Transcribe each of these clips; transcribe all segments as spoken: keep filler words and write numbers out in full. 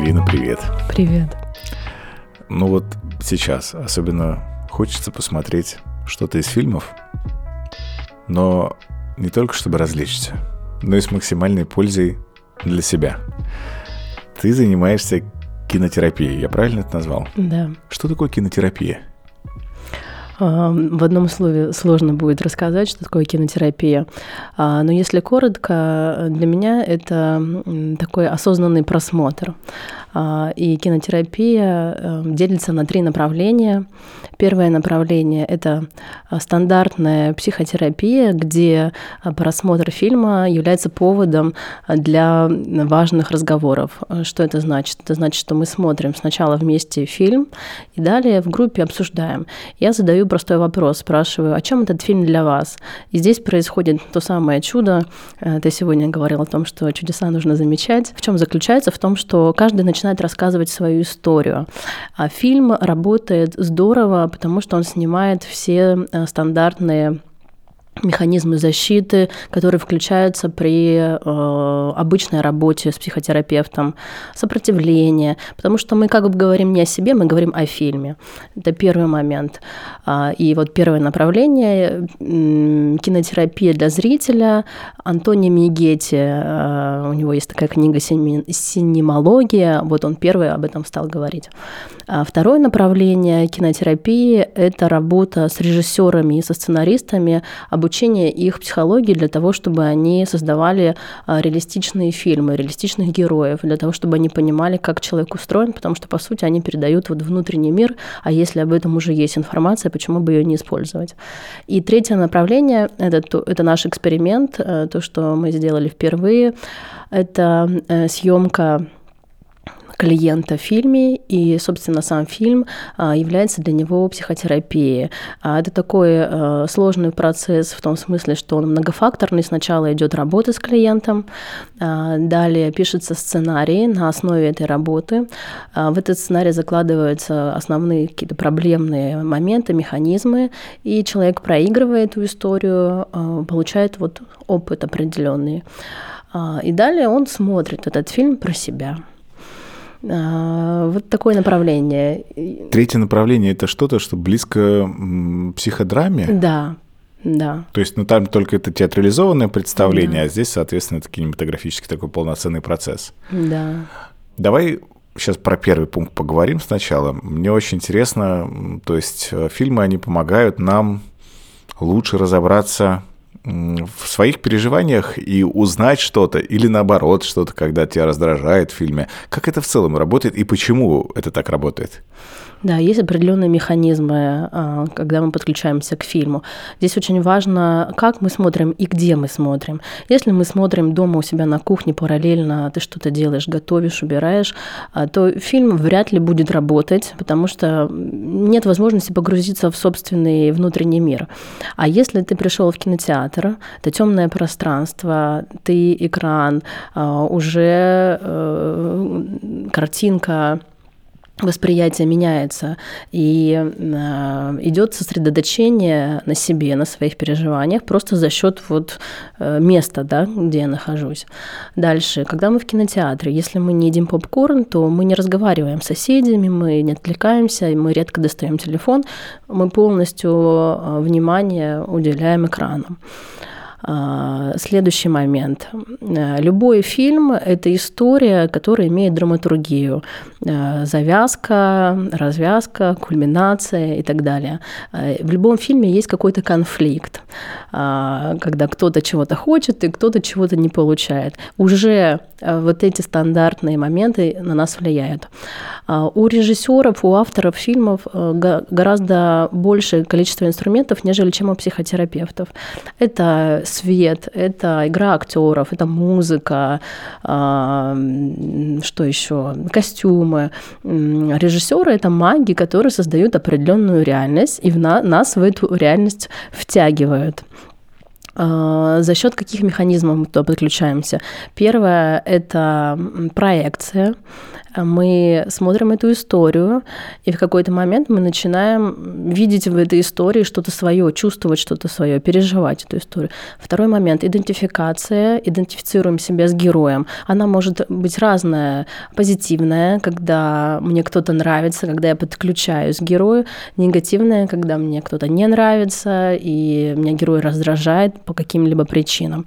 Ирина, привет. Привет. Ну вот сейчас особенно хочется посмотреть что-то из фильмов, но не только чтобы развлечься, но и с максимальной пользой для себя. Ты занимаешься кинотерапией, я правильно это назвал? Да. Что такое кинотерапия? В одном слове сложно будет рассказать, что такое кинотерапия. Но если коротко, для меня это такой осознанный просмотр. И кинотерапия делится на три направления. Первое направление – это стандартная психотерапия, где просмотр фильма является поводом для важных разговоров. Что это значит? Это значит, что мы смотрим сначала вместе фильм и далее в группе обсуждаем. Я задаю простой вопрос, спрашиваю, о чем этот фильм для вас? И здесь происходит то самое чудо. Ты сегодня говорил о том, что чудеса нужно замечать. В чем заключается? В том, что каждый начинает рассказывать свою историю. А фильм работает здорово, потому что он снимает все стандартные механизмы защиты, которые включаются при э, обычной работе с психотерапевтом, сопротивление, потому что мы как бы говорим не о себе, мы говорим о фильме. Это первый момент. И вот первое направление – кинотерапия для зрителя. Антонио Мигетти, у него есть такая книга «Синемология», вот он первый об этом стал говорить. Второе направление кинотерапии – это работа с режиссерами и со сценаристами, обучение их психологии для того, чтобы они создавали реалистичные фильмы, реалистичных героев, для того, чтобы они понимали, как человек устроен, потому что, по сути, они передают вот внутренний мир, а если об этом уже есть информация, почему бы ее не использовать. И третье направление – это, это наш эксперимент, то, что мы сделали впервые, это съемка клиента в фильме, и, собственно, сам фильм является для него психотерапией. Это такой сложный процесс в том смысле, что он многофакторный. Сначала идет работа с клиентом, далее пишется сценарий на основе этой работы. В этот сценарий закладываются основные какие-то проблемные моменты, механизмы, и человек проигрывает эту историю, получает вот опыт определенный. И далее он смотрит этот фильм про себя. Вот такое направление. Третье направление – это что-то, что близко к психодраме? Да, да. То есть, ну, там только это театрализованное представление, да. А здесь, соответственно, это кинематографический такой полноценный процесс. Да. Давай сейчас про первый пункт поговорим сначала. Мне очень интересно, то есть фильмы, они помогают нам лучше разобраться в своих переживаниях и узнать что-то, или наоборот, что-то, когда тебя раздражает в фильме. Как это в целом работает и почему это так работает? Да, есть определенные механизмы, когда мы подключаемся к фильму. Здесь очень важно, как мы смотрим и где мы смотрим. Если мы смотрим дома у себя на кухне параллельно, ты что-то делаешь, готовишь, убираешь, то фильм вряд ли будет работать, потому что нет возможности погрузиться в собственный внутренний мир. А если ты пришел в кинотеатр, это темное пространство, ты экран, уже картинка, восприятие меняется, и идет сосредоточение на себе, на своих переживаниях, просто за счет вот места, да, где я нахожусь. Дальше, когда мы в кинотеатре, если мы не едим попкорн, то мы не разговариваем с соседями, мы не отвлекаемся, мы редко достаем телефон, мы полностью внимание уделяем экрану. Следующий момент. Любой фильм – это история, которая имеет драматургию. Завязка, развязка, кульминация и так далее. В любом фильме есть какой-то конфликт, когда кто-то чего-то хочет и кто-то чего-то не получает. Уже вот эти стандартные моменты на нас влияют. У режиссеров, у авторов фильмов гораздо большее количество инструментов, нежели чем у психотерапевтов. Это свет, это игра актеров, это музыка, что еще, костюмы. Режиссеры – это маги, которые создают определенную реальность и в на- нас в эту реальность втягивают. За счет каких механизмов мы туда подключаемся? Первое – это проекция. мы смотрим эту историю, и в какой-то момент мы начинаем видеть в этой истории что-то свое, чувствовать что-то свое, переживать эту историю. Второй момент – идентификация, идентифицируем себя с героем. Она может быть разная, позитивная, когда мне кто-то нравится, когда я подключаюсь к герою, негативная, когда мне кто-то не нравится, и меня герой раздражает по каким-либо причинам.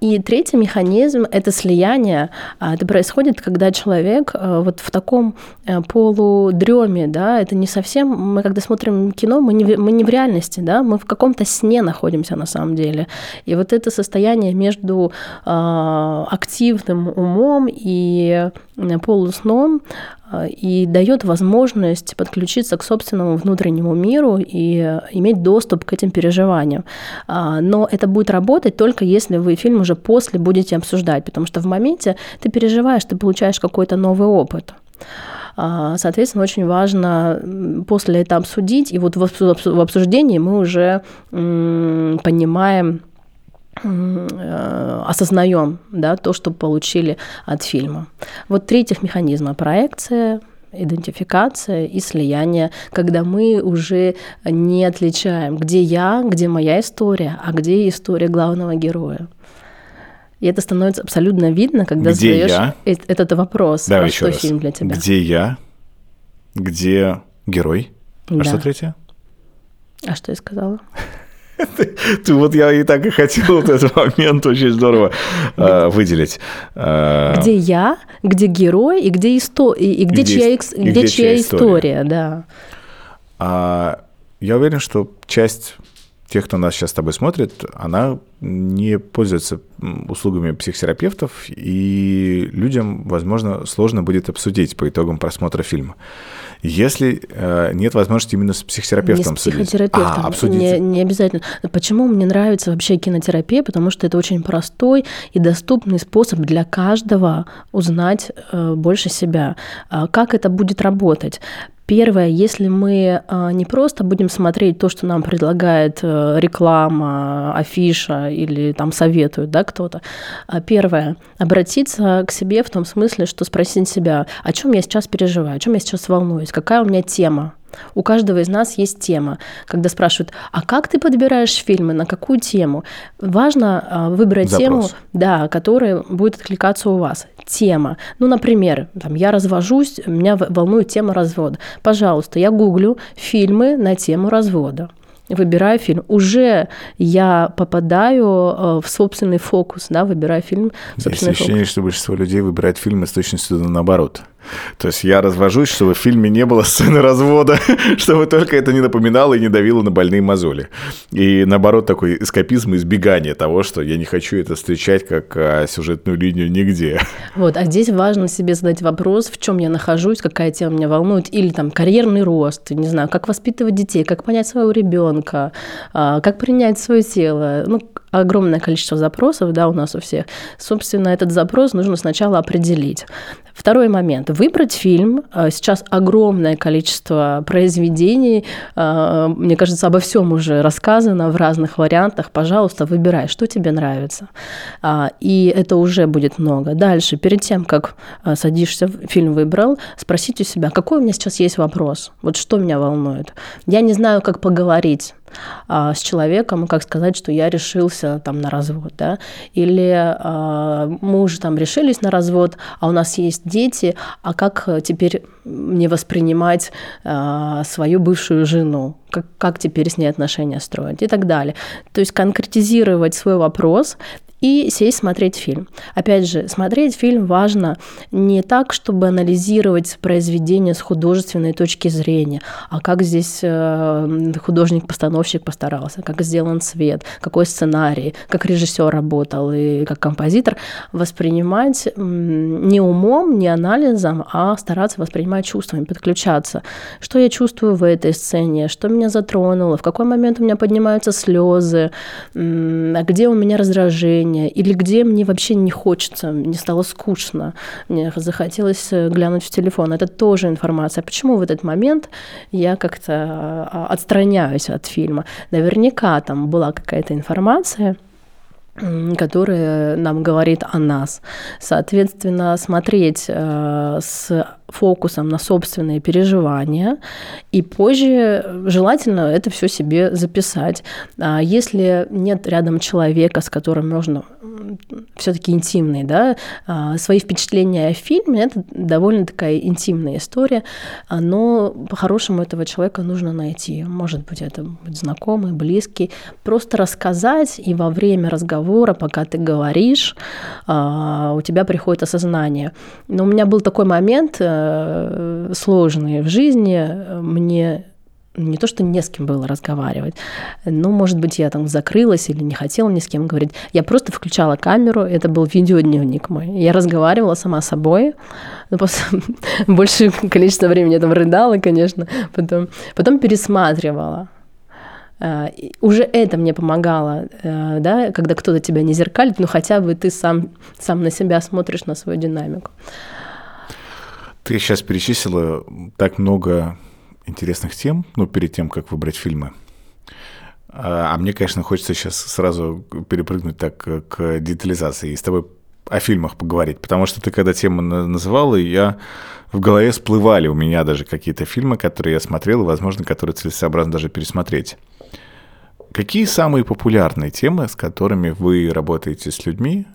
И третий механизм – это слияние. Это происходит, когда человек вот в таком полудреме, да, это не совсем… Мы, когда смотрим кино, мы не, мы не в реальности, да, мы в каком-то сне находимся на самом деле. И вот это состояние между активным умом и полусном и дает возможность подключиться к собственному внутреннему миру и иметь доступ к этим переживаниям. Но это будет работать только если вы фильм уже после будете обсуждать, потому что в моменте ты переживаешь, ты получаешь какой-то новый опыт. Соответственно, очень важно после это обсудить, и вот в обсуждении мы уже понимаем, осознаем, да, то, что получили от фильма. Вот три этих механизма: проекция, идентификация и слияние, когда мы уже не отличаем, где я, где моя история, а где история главного героя. И это становится абсолютно видно, когда где задаешь я? этот вопрос. Давай а еще что раз. Фильм для тебя? Где я? Где герой? А да. Что третье? А что я сказала? Ты, ты, вот я и так и хотел вот этот момент очень здорово э, выделить. Где я, где герой и где, исто... и, и где, и чья, и где, где чья история. история да. А, я уверен, что часть тех, кто нас сейчас с тобой смотрит, она не пользуется услугами психотерапевтов, и людям, возможно, сложно будет обсудить по итогам просмотра фильма. Если э, нет возможности именно с психотерапевтом не с психотерапевтом, а, обсудить. Не, не обязательно. Почему мне нравится вообще кинотерапия? Потому что это очень простой и доступный способ для каждого узнать э, больше себя. Э, как это будет работать? Первое, если мы не просто будем смотреть то, что нам предлагает реклама, афиша или там советует, да, кто-то. Первое, обратиться к себе в том смысле, что спросить себя, о чем я сейчас переживаю, о чем я сейчас волнуюсь, какая у меня тема. У каждого из нас есть тема. Когда спрашивают, а как ты подбираешь фильмы, на какую тему? Важно выбрать Запрос. тему, да, которая будет откликаться у вас. Тема. Ну, например, там, я развожусь, меня волнует тема развода. Пожалуйста, я гуглю фильмы на тему развода. Выбираю фильм. Уже я попадаю в собственный фокус, да, выбираю фильм в собственный фокус. Есть ощущение, что большинство людей выбирает фильмы с точностью наоборот. То есть я развожусь, чтобы в фильме не было сцены развода, чтобы только это не напоминало и не давило на больные мозоли. И наоборот, такой эскапизм, избегание того, что я не хочу это встречать как сюжетную линию нигде. Вот, а здесь важно себе задать вопрос, в чем я нахожусь, какая тема меня волнует, или там карьерный рост, не знаю, как воспитывать детей, как понять своего ребенка, как принять свое тело. Ну, огромное количество запросов, да, у нас у всех. Собственно, этот запрос нужно сначала определить. Второй момент. Выбрать фильм. Сейчас огромное количество произведений. Мне кажется, обо всем уже рассказано в разных вариантах. Пожалуйста, выбирай, что тебе нравится. И это уже будет много. Дальше, перед тем, как садишься, фильм выбрал, спросите у себя, какой у меня сейчас есть вопрос? Вот что меня волнует? Я не знаю, как поговорить с человеком, как сказать, что я решился там на развод, да, или э, мы уже там решились на развод, а у нас есть дети, а как теперь мне воспринимать э, свою бывшую жену, как, как теперь с ней отношения строить и так далее. То есть конкретизировать свой вопрос и сесть смотреть фильм. Опять же, смотреть фильм важно не так, чтобы анализировать произведение с художественной точки зрения, а как здесь художник-постановщик постарался, как сделан свет, какой сценарий, как режиссер работал и как композитор. Воспринимать не умом, не анализом, а стараться воспринимать чувствами, подключаться. Что я чувствую в этой сцене, что меня затронуло, в какой момент у меня поднимаются слезы, где у меня раздражение, или где мне вообще не хочется, мне стало скучно, мне захотелось глянуть в телефон. Это тоже информация. Почему в этот момент я как-то отстраняюсь от фильма? Наверняка там была какая-то информация, которая нам говорит о нас. Соответственно, смотреть э, с фокусом на собственные переживания, и позже желательно это все себе записать. А если нет рядом человека, с которым можно все-таки интимный, да, свои впечатления о фильме, это довольно такая интимная история, но по-хорошему этого человека нужно найти. Может быть, это будет знакомый, близкий. Просто рассказать, и во время разговора, пока ты говоришь, у тебя приходит осознание. Но у меня был такой момент сложный в жизни, мне... не то, что не с кем было разговаривать, но, может быть, я там закрылась или не хотела ни с кем говорить. Я просто включала камеру, это был видеодневник мой. Я разговаривала сама с собой, но после... большее количество времени я там рыдала, конечно, потом, потом пересматривала. И уже это мне помогало, да, когда кто-то тебя не зеркалит, но хотя бы ты сам, сам на себя смотришь, на свою динамику. Ты сейчас перечислила так много... интересных тем, ну, перед тем, как выбрать фильмы. А мне, конечно, хочется сейчас сразу перепрыгнуть так к детализации и с тобой о фильмах поговорить, потому что ты, когда тему называла, я в голове всплывали у меня даже какие-то фильмы, которые я смотрел, и, возможно, которые целесообразно даже пересмотреть. Какие самые популярные темы, с которыми вы работаете с людьми,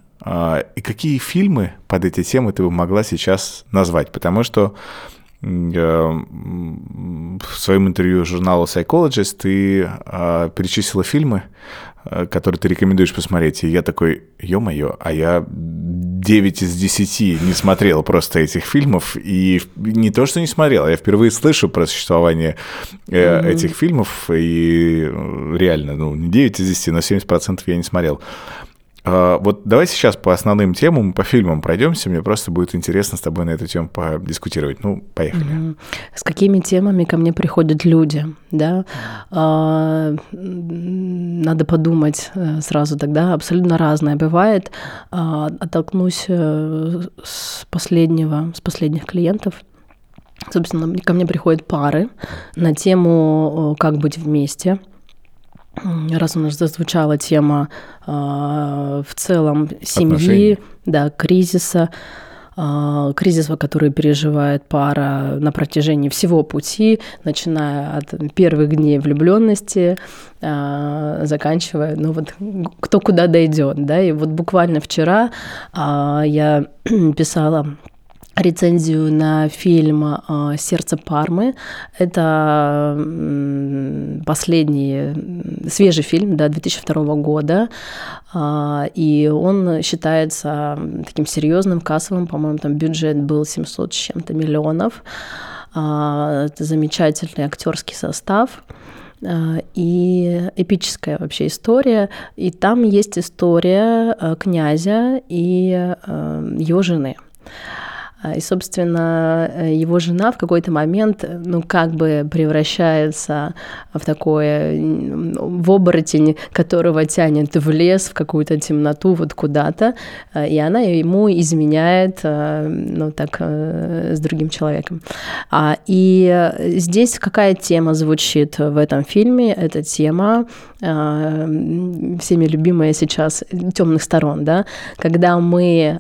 и какие фильмы под эти темы ты бы могла сейчас назвать? Потому что в своем интервью журнала Psychologist ты э, перечислила фильмы, э, которые ты рекомендуешь посмотреть. И я такой, ё-моё, а я девять из десяти не смотрел просто этих фильмов. И не то, что не смотрел, я впервые слышу про существование э, mm-hmm. этих фильмов. И реально, ну, не девять из десяти, но семьдесят процентов я не смотрел. Э, вот давай сейчас по основным темам, по фильмам пройдемся. Мне просто будет интересно с тобой на эту тему подискутировать. Ну, поехали. Mm-hmm. С какими темами ко мне приходят люди? Да? Э, надо подумать сразу тогда. Абсолютно разное бывает. Э, оттолкнусь с последнего, с последних клиентов. Собственно, ко мне приходят пары на тему «Как быть вместе». Раз у нас зазвучала тема э, в целом семьи, да, кризиса, э, кризиса, который переживает пара на протяжении всего пути, начиная от первых дней влюбленности, э, заканчивая, ну вот кто куда дойдет, да, и вот буквально вчера э, я писала рецензию на фильм «Сердце Пармы». Это последний, свежий фильм, да, две тысячи второго года, и он считается таким серьезным, кассовым, по-моему, там бюджет был семьсот с чем-то миллионов. Это замечательный актерский состав и эпическая вообще история. И там есть история князя и его жены. И, собственно, его жена в какой-то момент, ну, как бы превращается в такое, в оборотень, которого тянет в лес, в какую-то темноту, вот куда-то, и она ему изменяет, ну, так, с другим человеком. И здесь какая тема звучит в этом фильме? Это тема, всеми любимая сейчас, темных сторон, да? Когда мы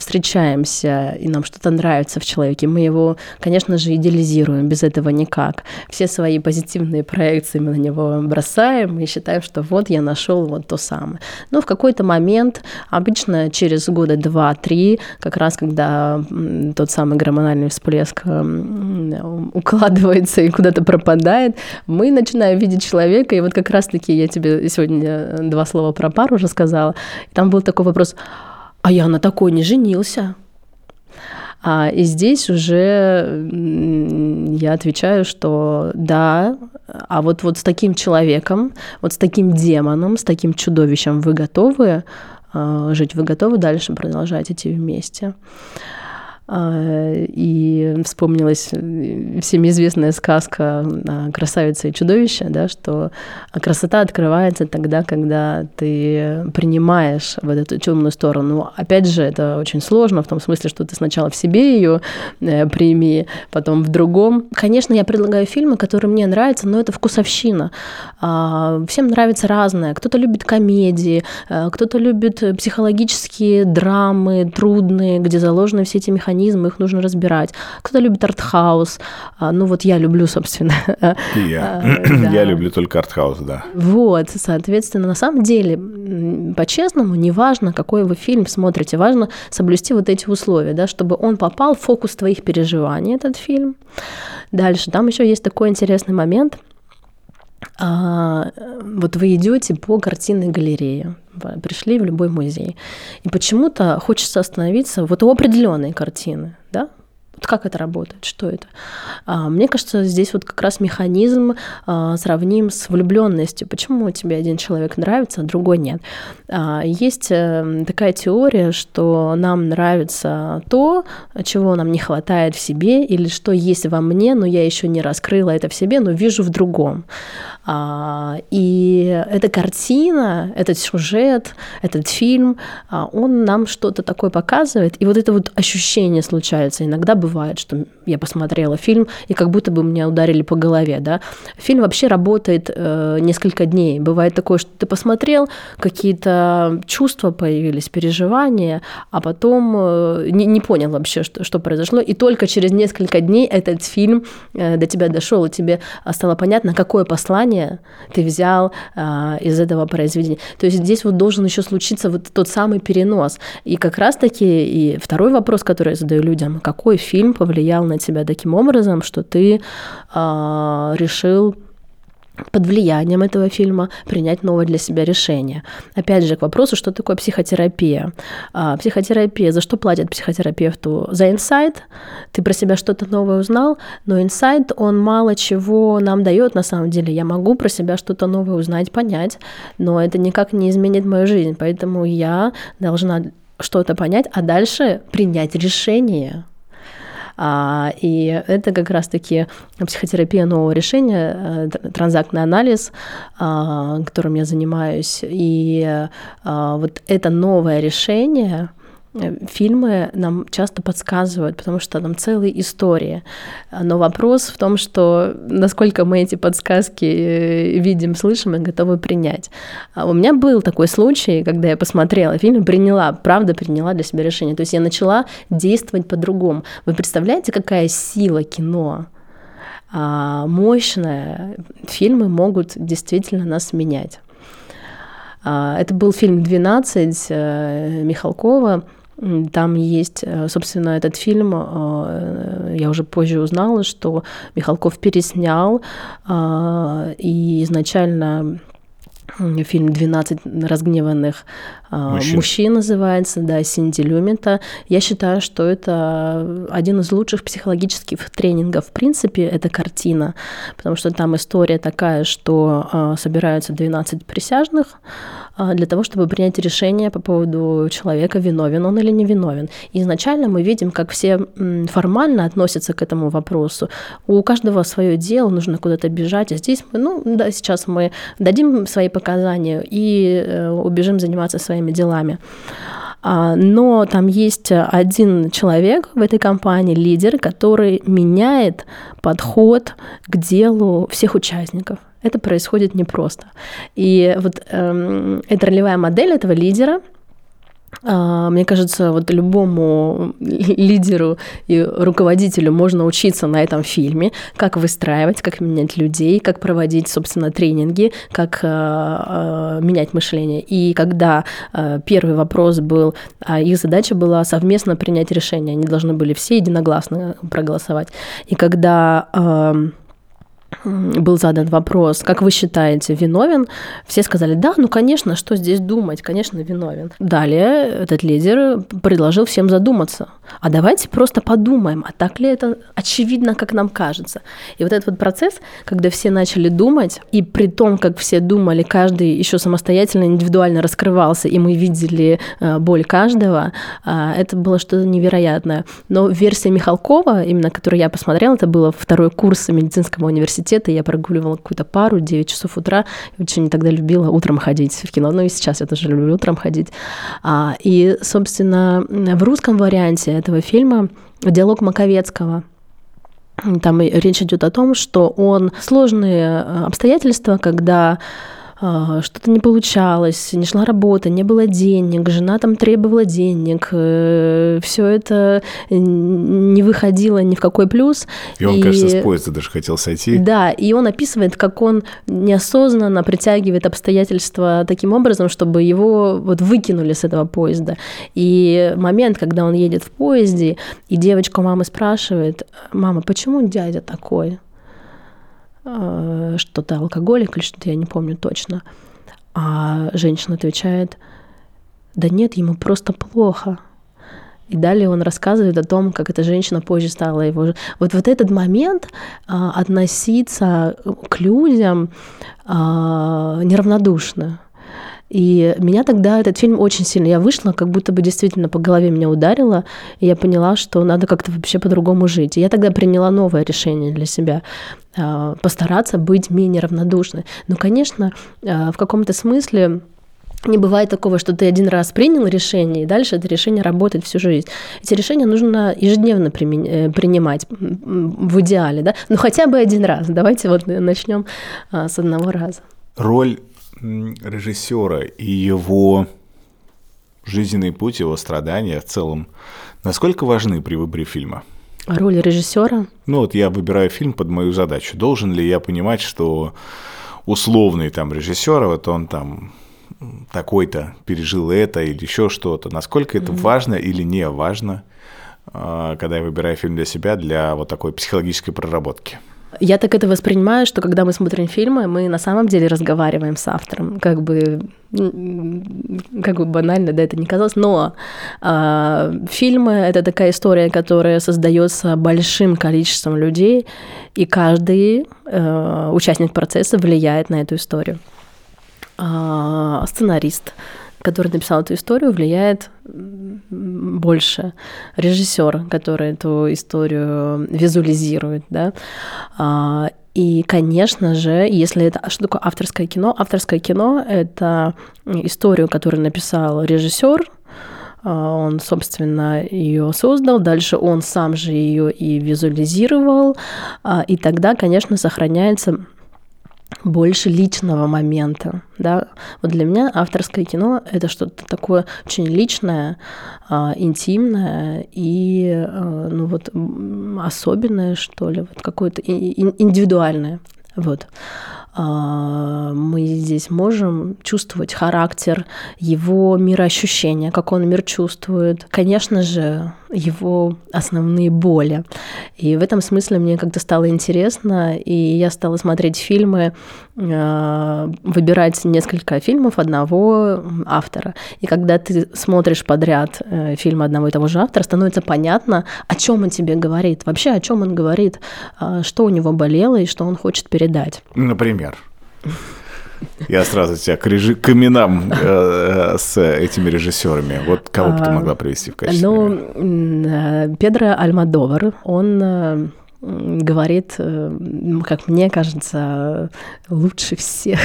встречаемся и нам что-то нравится в человеке, мы его, конечно же, идеализируем, без этого никак. Все свои позитивные проекции мы на него бросаем и считаем, что вот я нашел вот то самое. Но в какой-то момент, обычно через года два-три, как раз когда тот самый гормональный всплеск укладывается и куда-то пропадает, мы начинаем видеть человека, и вот как раз-таки я тебе сегодня два слова про пару уже сказала, и там был такой вопрос, а я на такой не женился. А, и здесь уже я отвечаю, что да, а вот, вот с таким человеком, вот с таким демоном, с таким чудовищем вы готовы э, жить, вы готовы дальше продолжать идти вместе. И вспомнилась всем известная сказка «Красавица и чудовище», да, что красота открывается тогда, когда ты принимаешь вот эту темную сторону. Опять же, это очень сложно, в том смысле, что ты сначала в себе ее прими, потом в другом. Конечно, я предлагаю фильмы, которые мне нравятся, но это вкусовщина. Всем нравится разное. Кто-то любит комедии, кто-то любит психологические драмы, трудные, где заложены все эти механизмы, их нужно разбирать. Кто-то любит артхаус. Ну, вот я люблю, собственно. И я. Да. Я люблю только артхаус, да. Вот, соответственно, на самом деле, по-честному, неважно, какой вы фильм смотрите, важно соблюсти вот эти условия, да, чтобы он попал в фокус твоих переживаний, этот фильм. Дальше, там еще есть такой интересный момент. Вот вы идете по картинной галерее, пришли в любой музей, и почему-то хочется остановиться вот у определенной картины, да? Вот как это работает, что это? Мне кажется, здесь вот как раз механизм сравним с влюбленностью. Почему тебе один человек нравится, а другой нет? Есть такая теория, что нам нравится то, чего нам не хватает в себе, или что есть во мне, но я еще не раскрыла это в себе, но вижу в другом. И эта картина, этот сюжет, этот фильм, он нам что-то такое показывает, и вот это вот ощущение случается иногда. Бывает, что я посмотрела фильм, и как будто бы меня ударили по голове, да. Фильм вообще работает э, несколько дней. Бывает такое, что ты посмотрел, какие-то чувства появились, переживания, а потом э, не, не понял вообще, что, что произошло. И только через несколько дней этот фильм э, до тебя дошел, и тебе стало понятно, какое послание ты взял э, из этого произведения. То есть здесь вот должен еще случиться вот тот самый перенос. И как раз-таки и второй вопрос, который я задаю людям, какой фильм повлиял на тебя таким образом, что ты э, решил под влиянием этого фильма принять новое для себя решение. Опять же, к вопросу, что такое психотерапия. Э, психотерапия, за что платят психотерапевту? За инсайт. Ты про себя что-то новое узнал, но инсайт, он мало чего нам дает на самом деле. Я могу про себя что-то новое узнать, понять, но это никак не изменит мою жизнь, поэтому я должна что-то понять, а дальше принять решение. А, и это как раз-таки психотерапия нового решения, транзактный анализ, а, которым я занимаюсь. И а, вот это новое решение фильмы нам часто подсказывают, потому что там целые истории. Но вопрос в том, что насколько мы эти подсказки видим, слышим и готовы принять. У меня был такой случай, когда я посмотрела фильм, приняла, правда приняла для себя решение. То есть я начала действовать по-другому. Вы представляете, какая сила кино? Мощная. Фильмы могут действительно нас менять. Это был фильм «двенадцать» Михалкова. Там есть, собственно, этот фильм, я уже позже узнала, что Михалков переснял, и изначально фильм «двенадцать разгневанных мужчин», мужчин называется, да, Сидни Люмета. Я считаю, что это один из лучших психологических тренингов, в принципе, эта картина, потому что там история такая, что собираются двенадцать присяжных для того, чтобы принять решение по поводу человека, виновен он или не виновен. И изначально мы видим, как все формально относятся к этому вопросу. У каждого свое дело, нужно куда-то бежать, а здесь мы, ну, да, сейчас мы дадим свои показания и убежим заниматься своими делами. Но там есть один человек в этой компании, лидер, который меняет подход к делу всех участников. Это происходит непросто. И вот э, эта ролевая модель этого лидера, э, мне кажется, вот любому лидеру и руководителю можно учиться на этом фильме, как выстраивать, как менять людей, как проводить, собственно, тренинги, как э, э, менять мышление. И когда э, первый вопрос был, а их задача была совместно принять решение, они должны были все единогласно проголосовать. И когда... Э, был задан вопрос, как вы считаете, виновен? Все сказали, да, ну, конечно, что здесь думать, конечно, виновен. Далее этот лидер предложил всем задуматься. А давайте просто подумаем, а так ли это очевидно, как нам кажется? И вот этот вот процесс, когда все начали думать, и при том, как все думали, каждый еще самостоятельно, индивидуально раскрывался, и мы видели боль каждого, это было что-то невероятное. Но версия Михалкова, именно которую я посмотрела, это было второй курс медицинского университета, и я прогуливала какую-то пару девять часов утра. Я очень не тогда любила утром ходить в кино. Ну и сейчас я тоже люблю утром ходить. И, собственно, в русском варианте этого фильма «Диалог Маковецкого». Там речь идет о том, что он сложные обстоятельства, когда что-то не получалось, не шла работа, не было денег, жена там требовала денег, все это не выходило ни в какой плюс. И он, и... кажется, с поезда даже хотел сойти. Да, и он описывает, как он неосознанно притягивает обстоятельства таким образом, чтобы его вот выкинули с этого поезда. И момент, когда он едет в поезде, и девочка мамы спрашивает: «Мама, почему дядя такой?» Что-то алкоголик или что-то, я не помню точно. А женщина отвечает: да нет, ему просто плохо. И далее он рассказывает о том, как эта женщина позже стала его... Вот, вот этот момент а, относиться к людям а, неравнодушно. И меня тогда этот фильм очень сильно... Я вышла, как будто бы действительно по голове меня ударило, и я поняла, что надо как-то вообще по-другому жить. И я тогда приняла новое решение для себя – постараться быть менее равнодушной. Но, конечно, в каком-то смысле... Не бывает такого, что ты один раз принял решение, и дальше это решение работает всю жизнь. Эти решения нужно ежедневно примен... принимать в идеале, да? Ну, хотя бы один раз. Давайте вот начнем с одного раза. Роль режиссера и его жизненный путь, его страдания в целом, насколько важны при выборе фильма? Роль режиссера? Ну вот я выбираю фильм под мою задачу. Должен ли я понимать, что условный там режиссер, вот он там такой-то пережил это или еще что-то? Насколько это mm-hmm. важно или не важно, когда я выбираю фильм для себя, для вот такой психологической проработки? Я так это воспринимаю, что когда мы смотрим фильмы, мы на самом деле разговариваем с автором, как бы, как бы банально, да, это не казалось, но э, фильмы – это такая история, которая создается большим количеством людей, и каждый э, участник процесса влияет на эту историю. Э, сценарист, который написал эту историю, влияет больше. Режиссер, который эту историю визуализирует, да. И, конечно же, если это... Что такое авторское кино? Авторское кино – это историю, которую написал режиссер. Он, собственно, ее создал, дальше он сам же ее и визуализировал. И тогда, конечно, сохраняется больше личного момента, да. Вот для меня авторское кино – это что-то такое очень личное, интимное и, ну вот, особенное, что ли, вот какое-то индивидуальное, вот. Мы здесь можем чувствовать характер, его мироощущения, как он мир чувствует, конечно же, его основные боли. И в этом смысле мне как-то стало интересно, и я стала смотреть фильмы, выбирать несколько фильмов одного автора. И когда ты смотришь подряд фильмы одного и того же автора, становится понятно, о чем он тебе говорит, вообще о чем он говорит, что у него болело и что он хочет передать. Например? Я сразу тебя к, режи... к именам э, с этими режиссерами. Вот кого бы ты могла привести в качестве? Ну, Педро Альмодовар, он говорит, как мне кажется, лучше всех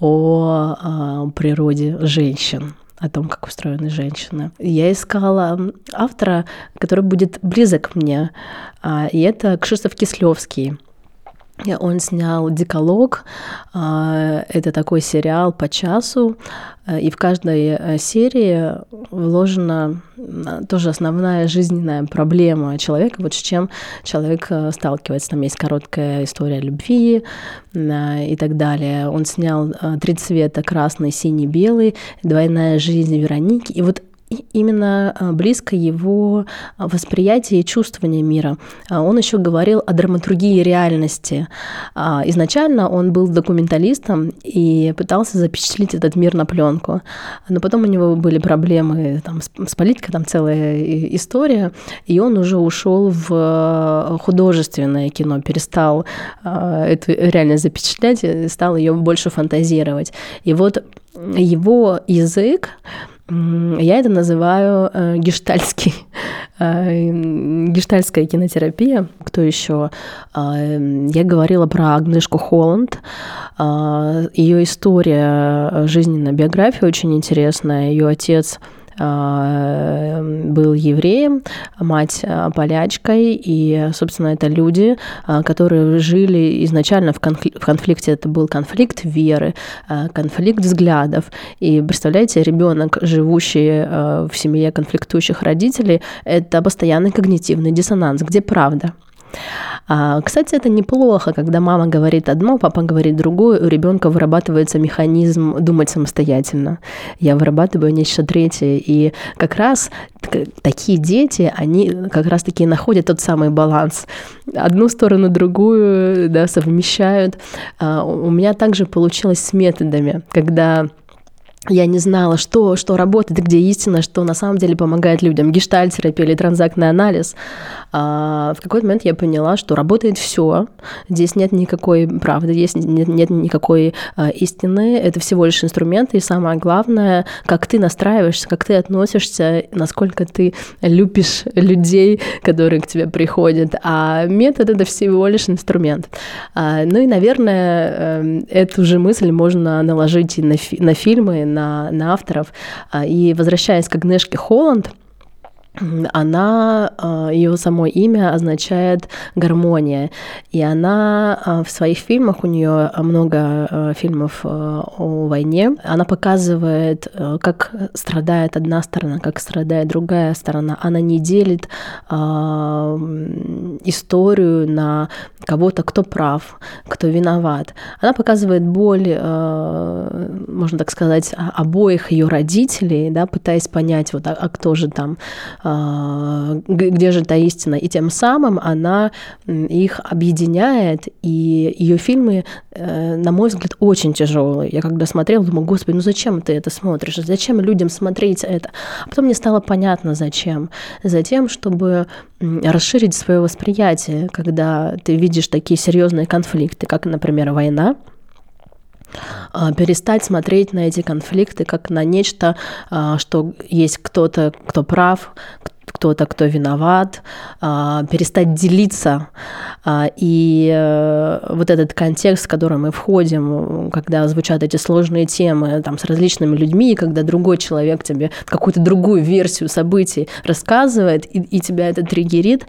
о природе женщин, о том, как устроены женщины. Я искала автора, который будет близок мне, и это Кшиштоф Кесьлёвский. Он снял «Декалог». Это такой сериал по часу, и в каждой серии вложена тоже основная жизненная проблема человека, вот с чем человек сталкивается. Там есть короткая история любви и так далее. Он снял «Три цвета», «Красный», «Синий», «Белый», «Двойная жизнь Вероники». И вот именно близко его восприятие и чувствование мира. Он еще говорил о драматургии реальности. Изначально он был документалистом и пытался запечатлеть этот мир на пленку. Но потом у него были проблемы там, с политикой, там целая история, и он уже ушел в художественное кино, перестал эту реальность запечатлять и стал ее больше фантазировать. И вот его язык, я это называю гештальский, гештальская кинотерапия. Кто еще? Я говорила про Агнешку Холланд. Ее история, жизненная биография очень интересная. Ее отец был евреем, мать полячкой, и, собственно, это люди, которые жили изначально в конфликте. Это был конфликт веры, конфликт взглядов. И, представляете, ребенок, живущий в семье конфликтующих родителей, это постоянный когнитивный диссонанс, где правда. Кстати, это неплохо, когда мама говорит одно, папа говорит другое, у ребенка вырабатывается механизм думать самостоятельно. Я вырабатываю нечто третье, и как раз такие дети, они как раз-таки находят тот самый баланс. Одну сторону, другую, да, совмещают. У меня также получилось с методами, когда... Я не знала, что, что работает, где истина, что на самом деле помогает людям. Гештальт-терапия или транзактный анализ. А в какой-то момент я поняла, что работает все. Здесь нет никакой правды, здесь нет, нет никакой а, истины. Это всего лишь инструменты. И самое главное, как ты настраиваешься, как ты относишься, насколько ты любишь людей, которые к тебе приходят. А метод – это всего лишь инструмент. А, ну и, наверное, эту же мысль можно наложить и на, фи- на фильмы, На, на авторов. И возвращаясь к Агнешке Холланд, она, ее само имя означает гармония, и она в своих фильмах, у нее много фильмов о войне, она показывает, как страдает одна сторона, как страдает другая сторона. Она не делит историю на кого-то, кто прав, кто виноват. Она показывает боль, можно так сказать, обоих ее родителей, да, пытаясь понять, вот, а кто же там, где же та истина. И тем самым она их объединяет. И ее фильмы, на мой взгляд, очень тяжелые. Я когда смотрела, думала, господи, ну зачем ты это смотришь? Зачем людям смотреть это? А потом мне стало понятно, зачем. Затем, чтобы расширить свое восприятие, когда ты видишь такие серьезные конфликты, как, например, война, перестать смотреть на эти конфликты как на нечто, что есть кто-то, кто прав, кто-то, кто виноват, перестать делиться. И вот этот контекст, в который мы входим, когда звучат эти сложные темы там, с различными людьми, и когда другой человек тебе какую-то другую версию событий рассказывает, и, и тебя это триггерит,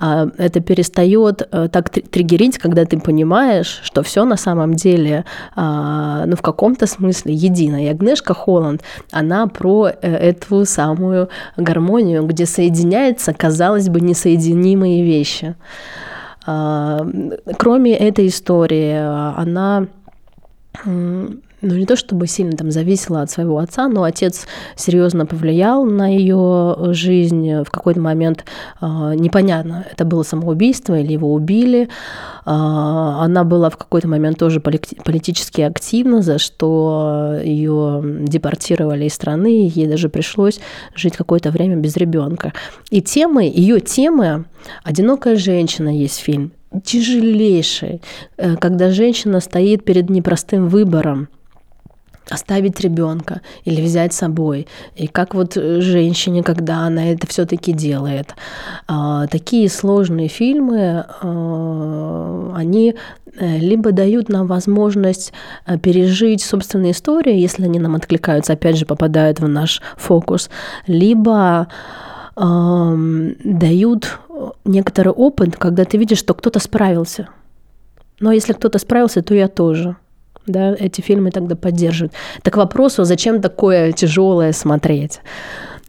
это перестает так триггерить, когда ты понимаешь, что все на самом деле, ну, в каком-то смысле едино. И Агнешка Холланд, она про эту самую гармонию, где соединяются, казалось бы, несоединимые вещи. Кроме этой истории, она... Ну, не то чтобы сильно там зависела от своего отца, но отец серьезно повлиял на ее жизнь. В какой-то момент э, непонятно, это было самоубийство или его убили. Э, она была в какой-то момент тоже полит- политически активна, за что ее депортировали из страны, ей даже пришлось жить какое-то время без ребенка. И темы, ее темы, «Одинокая женщина» есть фильм, тяжелейший, э, когда женщина стоит перед непростым выбором: оставить ребенка или взять с собой. И как вот женщине, когда она это все-таки делает. Такие сложные фильмы, они либо дают нам возможность пережить собственные истории, если они нам откликаются, опять же, попадают в наш фокус, либо дают некоторый опыт, когда ты видишь, что кто-то справился. Но если кто-то справился, то я тоже. Да, эти фильмы тогда поддерживают. Так вопрос, зачем такое тяжелое смотреть?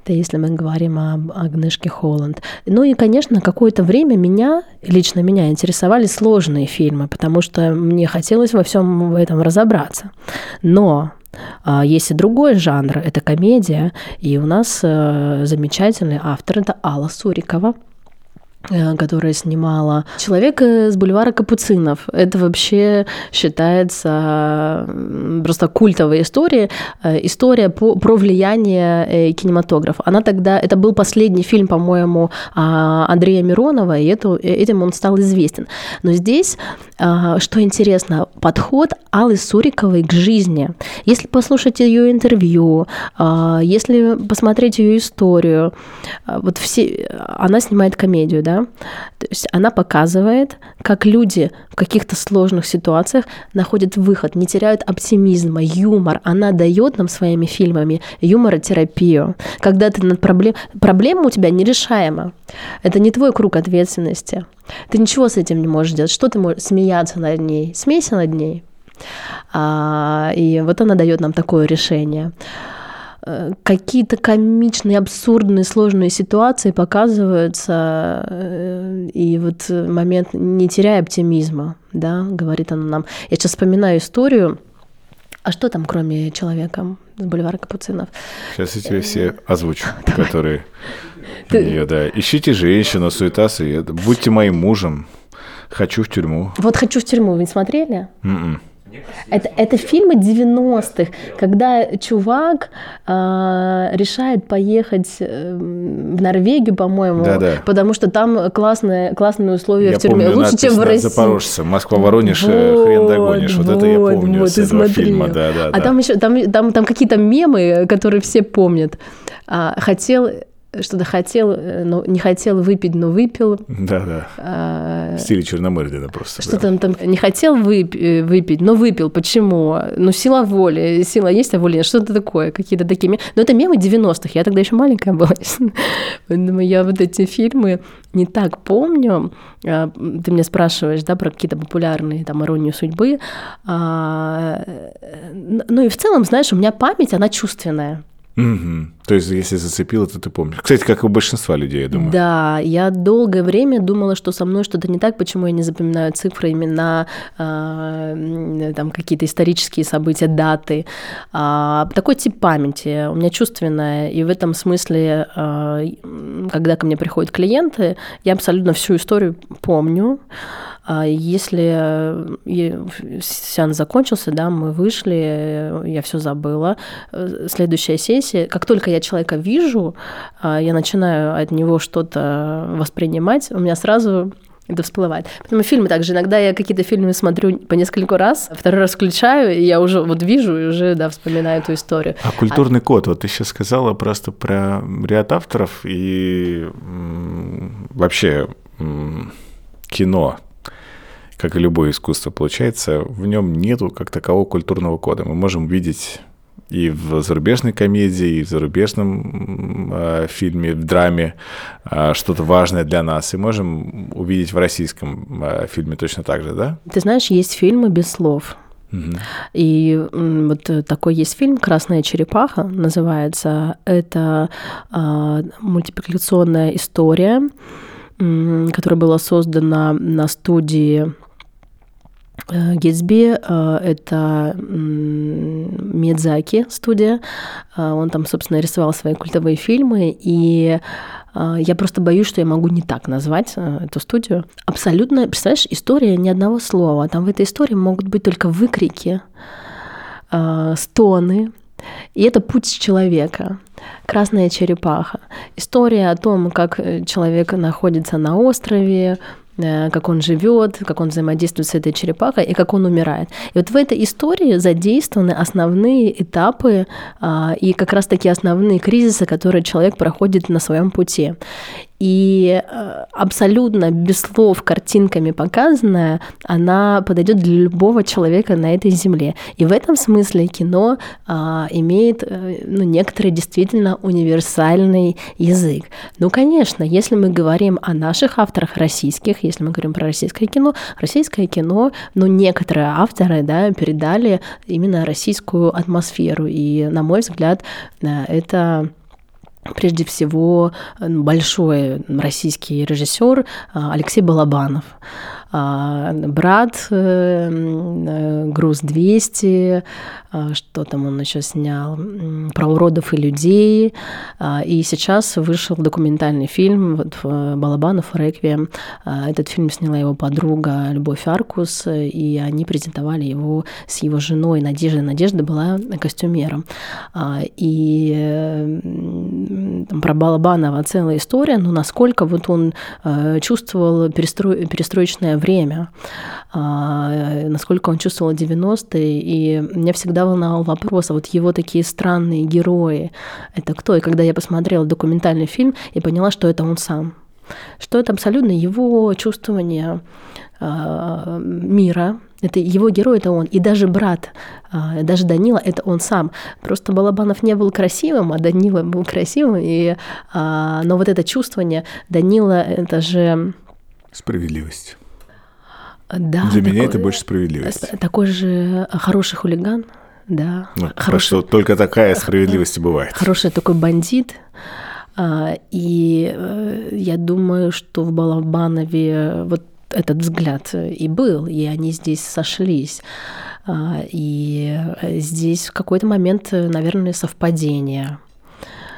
Это если мы говорим о Агнешке Холланд. Ну и, конечно, какое-то время меня, лично меня, интересовали сложные фильмы, потому что мне хотелось во всем в этом разобраться. Но Есть и другой жанр, это комедия, и у нас замечательный автор, это Алла Сурикова, которая снимала «Человек с бульвара Капуцинов». Это вообще считается просто культовой историей, история по, про влияние кинематографов. Она тогда, это был последний фильм, по-моему, Андрея Миронова, и это, этим он стал известен. Но здесь, что интересно, подход Аллы Суриковой к жизни. Если послушать ее интервью, если посмотреть ее историю, вот все, она снимает комедию, да? То есть она показывает, как люди в каких-то сложных ситуациях находят выход, не теряют оптимизма, юмор. Она дает нам своими фильмами юморотерапию. Когда ты над проблем... проблема у тебя нерешаема. Это не твой круг ответственности. Ты ничего с этим не можешь делать. Что ты можешь? Смеяться над ней. Смейся над ней. А, и вот она дает нам такое решение. Какие-то комичные, абсурдные, сложные ситуации показываются, и вот момент «не теряй оптимизма», да, говорит она нам. Я сейчас вспоминаю историю, а что там, кроме «Человека с бульвара Капуцинов»? Сейчас я тебе все озвучу, которые... Ее, да. «Ищите женщину», «Суетасы», «Будьте моим мужем», «Хочу в тюрьму». Вот «Хочу в тюрьму» вы не смотрели? Нет. Это, это фильмы девяностых, когда чувак э, решает поехать в Норвегию, по-моему, да, да. потому что там классные, классные условия я в тюрьме, помню, лучше, чем в России. Запорожца, Москва-Воронеж, вот, хрен догонишь. Вот, вот это я помню вот, с этого фильма. Да, да, а да. там еще там, там, там какие-то мемы, которые все помнят. А, хотел... Что-то хотел, но не хотел выпить, но выпил. Да-да. А, в стиле Черномырдина просто. Что там, там не хотел вып- выпить, но выпил. Почему? Ну, сила воли. Сила есть, а воли нет. Что-то такое. Какие-то такие мемы. Но это мемы девяностых. Я тогда еще маленькая была. Поэтому я вот эти фильмы не так помню. Ты меня спрашиваешь, да, про какие-то популярные, там, «Иронию судьбы». А, ну, и в целом, знаешь, у меня память, она чувственная. Угу. То есть, если зацепило, то ты помнишь. Кстати, как и у большинства людей, я думаю. Да, я долгое время думала, что со мной что-то не так, почему я не запоминаю цифры, имена, э, там, какие-то исторические события, даты. А, такой тип памяти у меня чувственная, и в этом смысле, э, когда ко мне приходят клиенты, я абсолютно всю историю помню. Если сеанс закончился, да, мы вышли, я все забыла. Следующая сессия, как только я человека вижу, я начинаю от него что-то воспринимать, у меня сразу это всплывает. Поэтому фильмы также. Иногда я какие-то фильмы смотрю по нескольку раз, второй раз включаю, и я уже вот вижу и уже, да, вспоминаю эту историю. А культурный а... код, вот ты сейчас сказала просто про ряд авторов и м- вообще м- кино. Как и любое искусство, получается, в нем нету как такового культурного кода. Мы можем видеть и в зарубежной комедии, и в зарубежном э, фильме, в драме э, что-то важное для нас. И можем увидеть в российском э, фильме точно так же, да? Ты знаешь, есть фильмы без слов. Угу. И вот такой есть фильм «Красная черепаха» называется. Это э, мультипликационная история, э, которая была создана на студии... Гетсби – это Миядзаки студия, он там, собственно, рисовал свои культовые фильмы, и я просто боюсь, что я могу не так назвать эту студию. Абсолютно, представляешь, история ни одного слова, там в этой истории могут быть только выкрики, стоны, и это путь человека. «Красная черепаха». История о том, как человек находится на острове, как он живет, как он взаимодействует с этой черепахой и как он умирает. И вот в этой истории задействованы основные этапы а, и как раз-таки основные кризисы, которые человек проходит на своем пути. И абсолютно без слов, картинками показанная, она подойдет для любого человека на этой земле. И в этом смысле кино а, имеет ну, некоторый действительно универсальный язык. Ну, конечно, если мы говорим о наших авторах российских, если мы говорим про российское кино, российское кино, ну, некоторые авторы, да, передали именно российскую атмосферу. И, на мой взгляд, это... Прежде всего, большой российский режиссер Алексей Балабанов. «Брат», «Груз двести», что там он еще снял, «Про уродов и людей». И сейчас вышел документальный фильм вот, «Балабанов Реквием». Этот фильм сняла его подруга Любовь Аркус, и они презентовали его с его женой Надеждой. Надежда была костюмером. И там, про Балабанова целая история, но насколько вот он чувствовал перестро... перестроечное время, насколько он чувствовал девяностые, и меня всегда волновал вопрос, а вот его такие странные герои, это кто? И когда я посмотрела документальный фильм, я поняла, что это он сам, что это абсолютно его чувствование мира. Это его герой, это он. И даже брат, даже Данила, это он сам. Просто Балабанов не был красивым, а Данила был красивым. И, но вот это чувствование Данила, это же... Справедливость. Да. Для такой, меня это больше справедливость. Такой же хороший хулиган. Да. Ну, хороший, что только такая справедливость и бывает. Хороший такой бандит. И я думаю, что в Балабанове... вот этот взгляд и был, и они здесь сошлись. И здесь в какой-то момент, наверное, совпадение,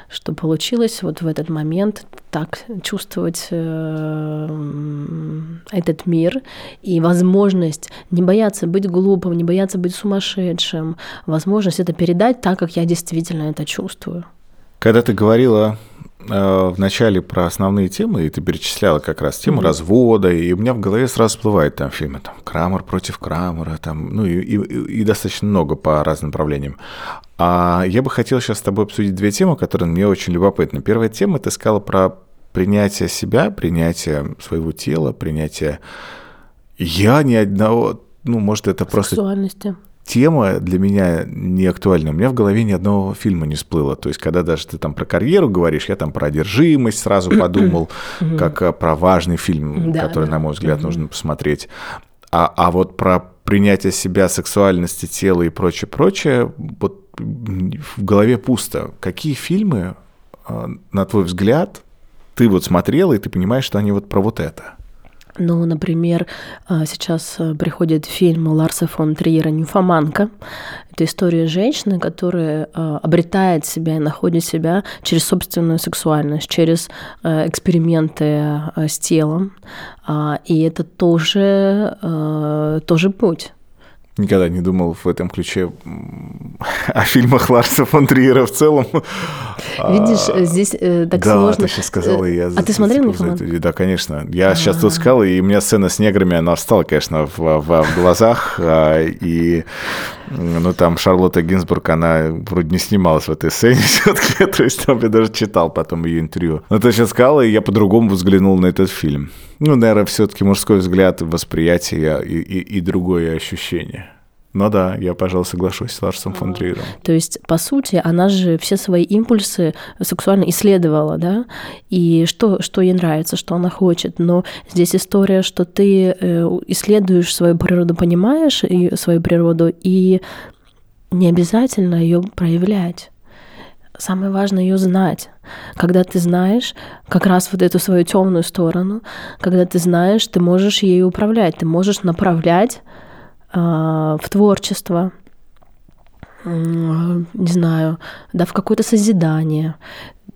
что получилось вот в этот момент так чувствовать этот мир и возможность не бояться быть глупым, не бояться быть сумасшедшим, возможность это передать так, как я действительно это чувствую. Когда ты говорила в начале про основные темы, и ты перечисляла как раз тему mm-hmm. развода, и у меня в голове сразу всплывает там фильмы там, «Крамер против Крамера», там, ну и, и, и достаточно много по разным направлениям. А я бы хотел сейчас с тобой обсудить две темы, которые мне очень любопытны. Первая тема, ты сказала про принятие себя, принятие своего тела, принятие «я ни одного», ну, может, это просто... Сексуальности. Тема для меня не актуальна. У меня в голове ни одного фильма не всплыло. То есть, когда даже ты там про карьеру говоришь, я там про одержимость сразу подумал, как про важный фильм, да, который, да. на мой взгляд, нужно посмотреть. А, а вот про принятие себя, сексуальности, тела и прочее-прочее, вот в голове пусто. Какие фильмы, на твой взгляд, ты вот смотрела, и ты понимаешь, что они вот про вот это? Ну, например, сейчас приходит фильм Ларса фон Триера «Нимфоманка». Это история женщины, которая обретает себя и находит себя через собственную сексуальность, через эксперименты с телом. И это тоже, тоже путь. Никогда не думал в этом ключе о фильмах Ларса фон Триера в целом. Видишь, здесь так да, сложно. Да, ты сейчас сказала, и я... А за... ты смотрел «Нимфоманку»? Да, конечно. Я А-а-а. сейчас тут сказал, и у меня сцена с неграми, она встала, конечно, в, в, в глазах. И, ну, там Шарлотта Гинзбург, она вроде не снималась в этой сцене все-таки. То есть там я даже читал потом ее интервью. Но ты сейчас сказала, и я по-другому взглянул на этот фильм. Ну, наверное, все-таки мужской взгляд, восприятие и, и, и другое ощущение. Ну да, я, пожалуй, соглашусь с Ларсом фон Триером. То есть, по сути, она же все свои импульсы сексуально исследовала, да, и что, что ей нравится, что она хочет. Но здесь история, что ты исследуешь свою природу, понимаешь свою природу, и не обязательно ее проявлять. Самое важное ее знать. Когда ты знаешь как раз вот эту свою темную сторону, когда ты знаешь, ты можешь ею управлять, ты можешь направлять э, в творчество, э, не знаю, да, в какое-то созидание.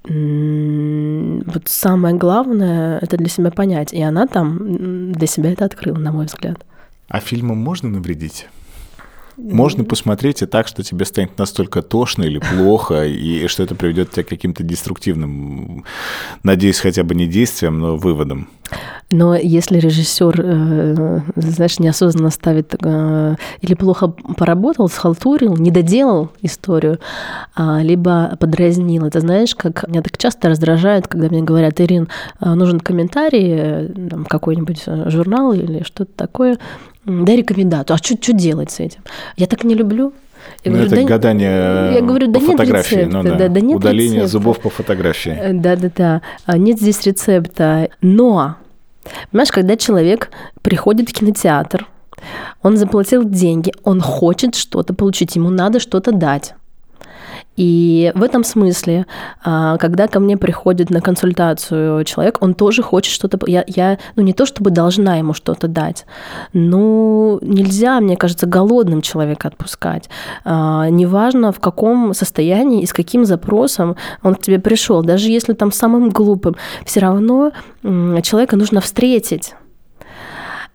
Вот самое главное это для себя понять. И она там для себя это открыла, на мой взгляд. А фильмам можно навредить? Можно посмотреть и так, что тебе станет настолько тошно или плохо, и что это приведет тебя к каким-то деструктивным, надеюсь, хотя бы не действиям, но выводам. Но если режиссер, знаешь, неосознанно ставит или плохо поработал, схалтурил, не доделал историю, либо подразнил. Это знаешь, как меня так часто раздражает, когда мне говорят: Ирин, нужен комментарий, там, какой-нибудь журнал или что-то такое. Дай рекомендацию. А что, что делать с этим? Я так не люблю. Я говорю, это да, гадание я говорю, да по нет фотографии, рецепта, ну, да. Да, да нет удаление рецепта. Зубов по фотографии. Да-да-да, нет здесь рецепта. Но, понимаешь, когда человек приходит в кинотеатр, он заплатил деньги, он хочет что-то получить, ему надо что-то дать. И в этом смысле, когда ко мне приходит на консультацию человек, он тоже хочет что-то... Я, я ну, не то чтобы должна ему что-то дать, но нельзя, мне кажется, голодным человека отпускать. Неважно, в каком состоянии и с каким запросом он к тебе пришел, даже если там самым глупым, все равно человека нужно встретить.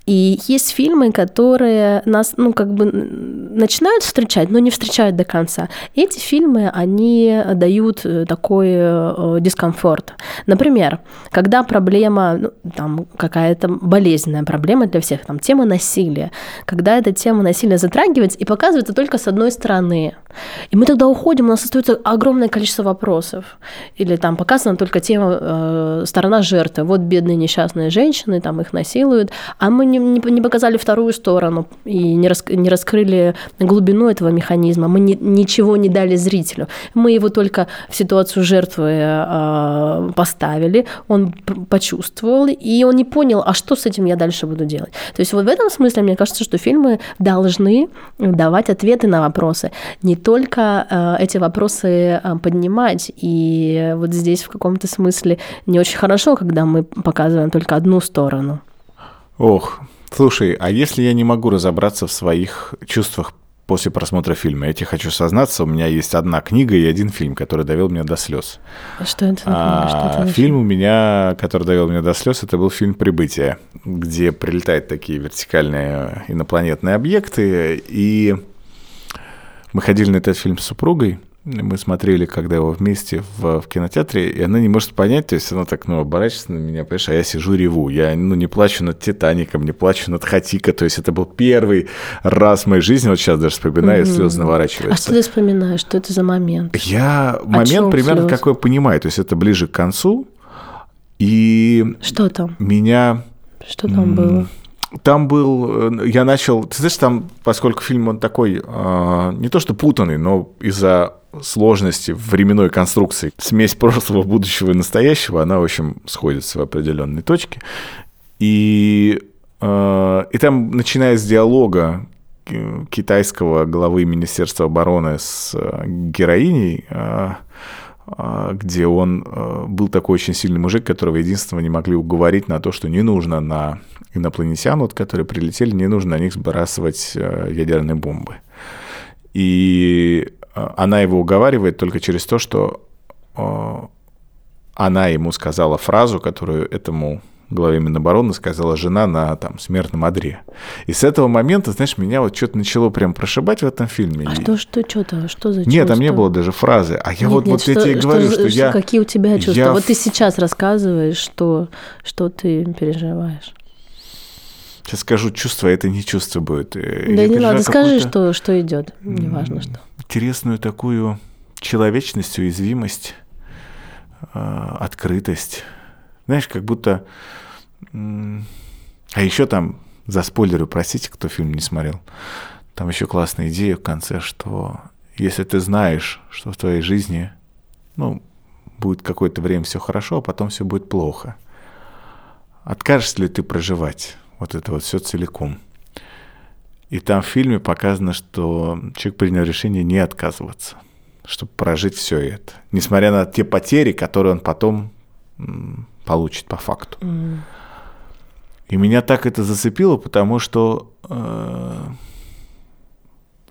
И есть фильмы, которые нас, ну, как бы начинают встречать, но не встречают до конца. Эти фильмы, они дают такой дискомфорт. Например, когда проблема, ну, там, какая-то болезненная проблема для всех, там, тема насилия, когда эта тема насилия затрагивается и показывается только с одной стороны. И мы тогда уходим, у нас остается огромное количество вопросов. Или там показана только тема, э, сторона жертвы. Вот бедные несчастные женщины, там их насилуют, а мы не не показали вторую сторону и не, раск- не раскрыли глубину этого механизма. Мы не, ничего не дали зрителю. Мы его только в ситуацию жертвы э, поставили, он почувствовал, и он не понял, а что с этим я дальше буду делать. То есть вот в этом смысле, мне кажется, что фильмы должны давать ответы на вопросы, не только э, эти вопросы э, поднимать. И вот здесь в каком-то смысле не очень хорошо, когда мы показываем только одну сторону. Ох, слушай, а если я не могу разобраться в своих чувствах после просмотра фильма? Я тебе хочу сознаться, у меня есть одна книга и один фильм, который довел меня до слез. Что это? А, Что это? Фильм у меня, который довел меня до слез, это был фильм «Прибытие», где прилетают такие вертикальные инопланетные объекты. И мы ходили на этот фильм с супругой. Мы смотрели, когда его вместе в, в кинотеатре, и она не может понять, то есть она так, ну, оборачивается на меня, понимаешь, а я сижу, реву, я, ну, не плачу над «Титаником», не плачу над «Хатико», то есть это был первый раз в моей жизни, вот сейчас даже вспоминаю, угу. Слезы наворачиваются. А что ты вспоминаешь, что это за момент? Я момент примерно слез? Какой понимаю, то есть это ближе к концу, и что там? Меня... Что там было? Там был, я начал, ты знаешь, там, поскольку фильм, он такой, не то что путанный, но из-за сложности временной конструкции, смесь прошлого, будущего и настоящего, она, в общем, сходится в определенной точке. И, и там, начиная с диалога китайского главы Министерства обороны с героиней, где он был такой очень сильный мужик, которого единственного не могли уговорить на то, что не нужно на инопланетян, вот, которые прилетели, не нужно на них сбрасывать ядерные бомбы. И она его уговаривает только через то, что она ему сказала фразу, которую этому главе Минобороны сказала жена на там, смертном одре. И с этого момента, знаешь, меня вот что-то начало прям прошибать в этом фильме. А и... что, что, что-то, что за чувство? Нет, там не было даже фразы. А я нет, вот, нет, вот что, я тебе что, говорю, что, что я... Какие у тебя чувства? Я... Вот ты сейчас рассказываешь, что, что ты переживаешь. Сейчас скажу чувство, а это не чувство будет. Да я не надо, скажи, что, что идет, неважно что. Интересную такую человечность, уязвимость, открытость. Знаешь, как будто... А еще там, заспойлерю, простите, кто фильм не смотрел, там еще классная идея в конце, что если ты знаешь, что в твоей жизни, ну, будет какое-то время все хорошо, а потом все будет плохо, откажешься ли ты проживать вот это вот все целиком? И там в фильме показано, что человек принял решение не отказываться, чтобы прожить все это, несмотря на те потери, которые он потом... получит по факту. Mm. И меня так это зацепило, потому что э,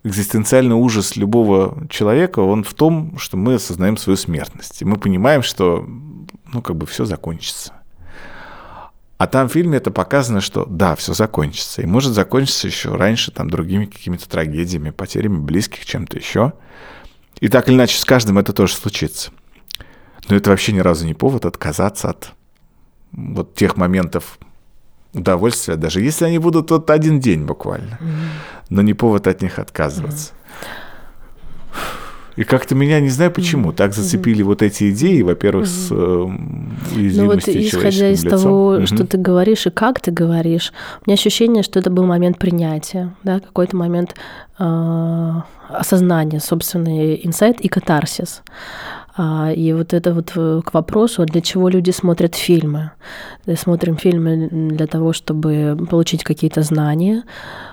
экзистенциальный ужас любого человека, он в том, что мы осознаем свою смертность. И мы понимаем, что, ну, как бы все закончится. А там в фильме это показано, что да, все закончится. И может закончиться еще раньше там, другими какими-то трагедиями, потерями близких, чем-то еще. И так или иначе с каждым это тоже случится. Но это вообще ни разу не повод отказаться от вот тех моментов удовольствия, даже если они будут вот один день буквально, mm-hmm. но не повод от них отказываться. Mm-hmm. И как-то меня, не знаю почему, mm-hmm. так зацепили mm-hmm. вот эти идеи, во-первых, mm-hmm. с уязвимостью человеческим лицом. Ну вот исходя из того, mm-hmm. что ты говоришь и как ты говоришь, у меня ощущение, что это был момент принятия, да, какой-то момент э- осознания, собственный инсайт и катарсис. И вот это вот к вопросу, для чего люди смотрят фильмы. Мы смотрим фильмы для того, чтобы получить какие-то знания.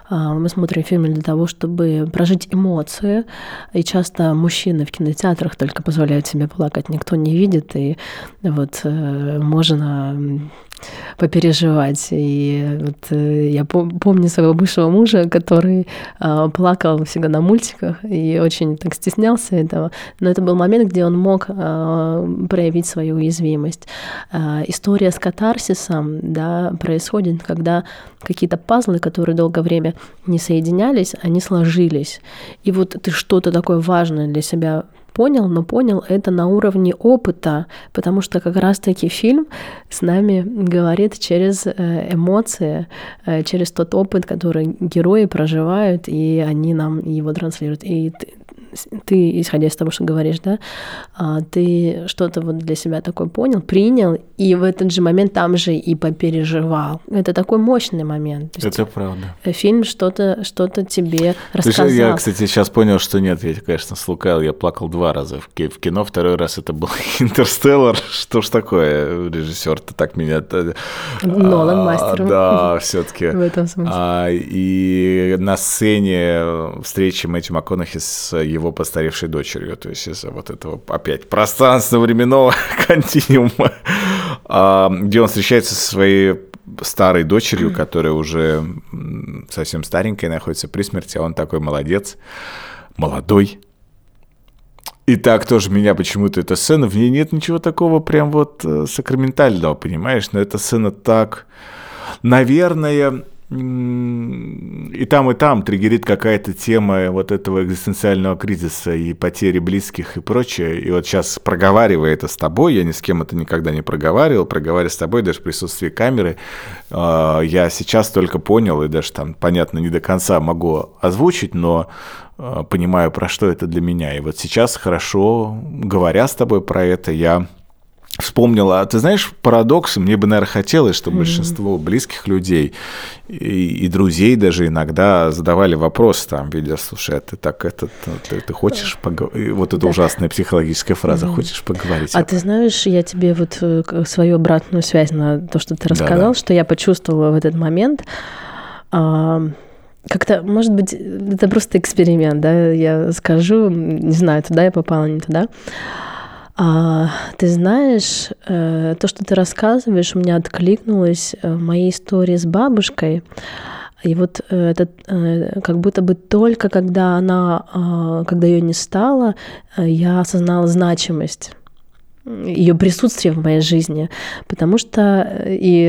Мы смотрим фильмы для того, чтобы прожить эмоции. И часто мужчины в кинотеатрах только позволяют себе плакать. Никто не видит, и вот можно попереживать. И вот я помню своего бывшего мужа, который плакал всегда на мультиках и очень так стеснялся этого. Но это был момент, где он мог проявить свою уязвимость. История с катарсисом, да, происходит, когда какие-то пазлы, которые долгое время не соединялись, они сложились. И вот ты что-то такое важное для себя понял, но понял это на уровне опыта, потому что как раз-таки фильм с нами говорит через эмоции, через тот опыт, который герои проживают, и они нам его транслируют. И ты, ты, исходя из того, что говоришь, да, ты что-то вот для себя такое понял, принял, и в этот же момент там же и попереживал. Это такой мощный момент. То есть это правда. Фильм что-то, что-то тебе рассказал. Я, кстати, сейчас понял, что нет, я, конечно, слукавил, я плакал два раза в кино, второй раз это был «Интерстеллар». Что ж такое, режиссер-то так меня... Нолан, мастер. Да, все-таки. В этом смысле. И на сцене встречи Мэтью МакКонахи с его постаревшей дочерью, то есть из-за вот этого опять пространственно-временного континуума, где он встречается со своей старой дочерью, которая уже совсем старенькая, находится при смерти, а он такой молодец, молодой. И так тоже меня почему-то эта сцена, в ней нет ничего такого прям вот сакраментального, понимаешь, но эта сцена так, наверное... И там, и там триггерит какая-то тема вот этого экзистенциального кризиса и потери близких и прочее. И вот сейчас, проговаривая это с тобой, я ни с кем это никогда не проговаривал, проговаривая с тобой даже в присутствии камеры, я сейчас только понял, и даже там, понятно, не до конца могу озвучить, но понимаю, про что это для меня. И вот сейчас, хорошо, говоря с тобой про это, я... вспомнила, а ты знаешь, парадокс, мне бы, наверное, хотелось, чтобы mm-hmm. большинство близких людей и, и друзей даже иногда задавали вопрос, там, видя, слушай, а ты так этот, ты, ты хочешь поговорить, вот эта да. ужасная психологическая фраза, mm-hmm. хочешь поговорить? А ты знаешь, я тебе вот свою обратную связь на то, что ты рассказал, да-да. что я почувствовала в этот момент, а... Как-то, может быть, это просто эксперимент, да, я скажу, не знаю, туда я попала, не туда. А, ты знаешь, э, то, что ты рассказываешь, у меня откликнулось в моей истории с бабушкой. И вот э, это э, как будто бы только когда она, э, когда ее не стало, э, я осознала значимость ее присутствие в моей жизни, потому что, и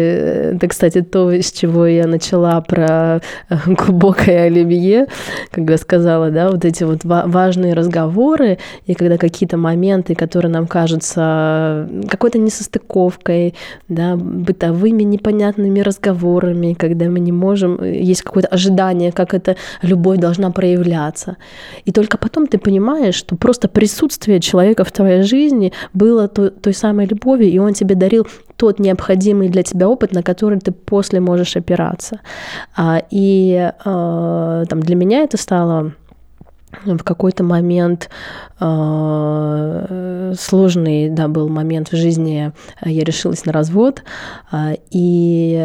это, кстати, то, с чего я начала про глубокое оливье, когда сказала, да, вот эти вот важные разговоры, и когда какие-то моменты, которые нам кажутся какой-то несостыковкой, да, бытовыми непонятными разговорами, когда мы не можем, есть какое-то ожидание, как эта любовь должна проявляться. И только потом ты понимаешь, что просто присутствие человека в твоей жизни было той самой любовью, и он тебе дарил тот необходимый для тебя опыт, на который ты после можешь опираться. И там, для меня это стало в какой-то момент сложный, да, был момент в жизни, я решилась на развод, и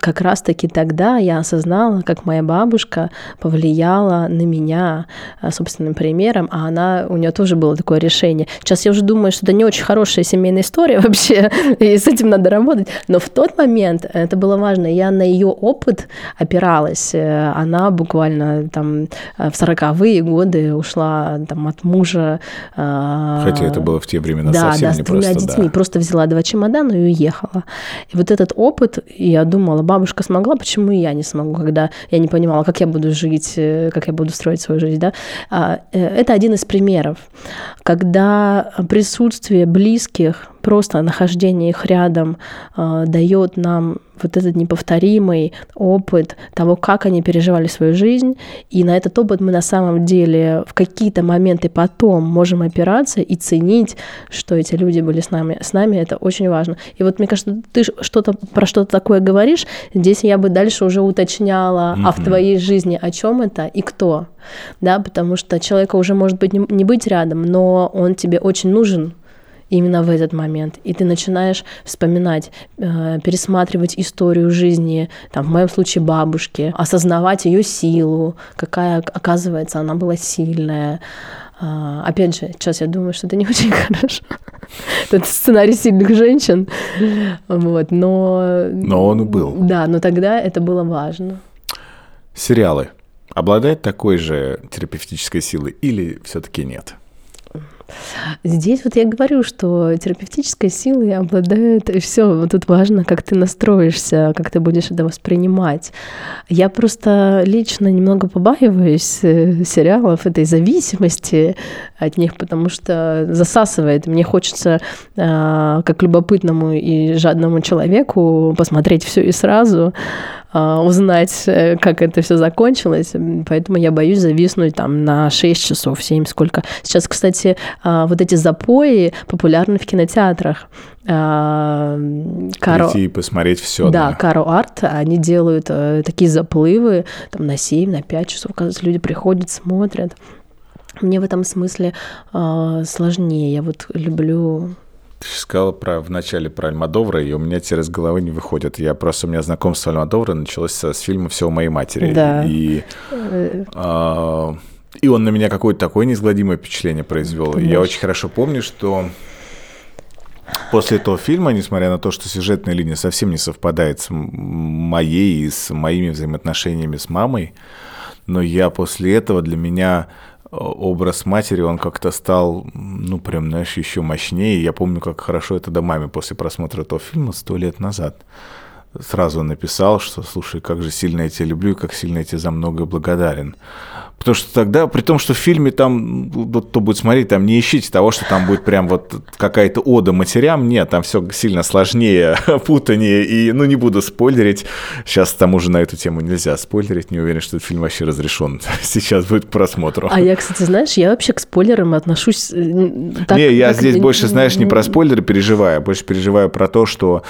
как раз-таки тогда я осознала, как моя бабушка повлияла на меня собственным примером, а она, у нее тоже было такое решение. Сейчас я уже думаю, что это не очень хорошая семейная история вообще, и с этим надо работать, но в тот момент это было важно, я на ее опыт опиралась, она буквально там в сороковые годы ушла там от мужа. Мужа, хотя это было в те времена да, совсем да, не просто. Да, с двумя детьми. Да. Просто взяла два чемодана и уехала. И вот этот опыт, я думала, бабушка смогла, почему и я не смогу, когда я не понимала, как я буду жить, как я буду строить свою жизнь. Да? Это один из примеров, когда присутствие близких, просто нахождение их рядом дает нам вот этот неповторимый опыт того, как они переживали свою жизнь. И на этот опыт мы на самом деле в какие-то моменты потом можем опираться и ценить, что эти люди были с нами. С нами это очень важно. И вот мне кажется, ты что-то про что-то такое говоришь, здесь я бы дальше уже уточняла, mm-hmm. а в твоей жизни о чем это и кто. Да, потому что человека уже, может быть, не быть рядом, но он тебе очень нужен именно в этот момент. И ты начинаешь вспоминать, э, пересматривать историю жизни, там, в моем случае бабушки, осознавать ее силу, какая, оказывается, она была сильная. Э, опять же, сейчас я думаю, что это не очень хорошо. Это сценарий сильных женщин. Вот, но... Но он был. Да, но тогда это было важно. Сериалы обладают такой же терапевтической силой или все-таки нет? Здесь вот я говорю, что терапевтической силой обладает все. Вот тут важно, как ты настроишься, как ты будешь это воспринимать. Я просто лично немного побаиваюсь сериалов, этой зависимости от них, потому что засасывает. Мне хочется, как любопытному и жадному человеку, посмотреть все и сразу, узнать, как это все закончилось. Поэтому я боюсь зависнуть там на шесть часов, семь, сколько. Сейчас, кстати, вот эти запои популярны в кинотеатрах. Каро... Прийти и посмотреть все. Да, да. Каро Арт, они делают такие заплывы там, на семь, на пять часов. Кажется, люди приходят, смотрят. Мне в этом смысле сложнее. Я вот люблю... Ты же сказала про, в начале про Альмодовара, и у меня теперь из головы не выходит. Я просто, у меня знакомство с Альмодоваром началось с фильма «Все у моей матери». Да. И, а, и он на меня какое-то такое неизгладимое впечатление произвел. Я очень хорошо помню, что после этого фильма, несмотря на то, что сюжетная линия совсем не совпадает с моей и с моими взаимоотношениями с мамой, но я после этого, для меня... образ матери, он как-то стал, ну, прям, знаешь, еще мощнее. Я помню, как хорошо это до маме после просмотра этого фильма сто лет назад. Сразу написал, что, слушай, как же сильно я тебя люблю и как сильно я тебе за многое благодарен. Потому что тогда, при том, что в фильме там, вот, кто будет смотреть, там не ищите того, что там будет прям вот какая-то ода матерям. Нет, там все сильно сложнее, путанее. И, ну, не буду спойлерить. Сейчас, к тому же, на эту тему нельзя спойлерить. Не уверен, что этот фильм вообще разрешен. Сейчас будет к просмотру. А я, кстати, знаешь, я вообще к спойлерам отношусь так... Не, я как... здесь больше, знаешь, не про спойлеры переживаю, а больше переживаю про то, что...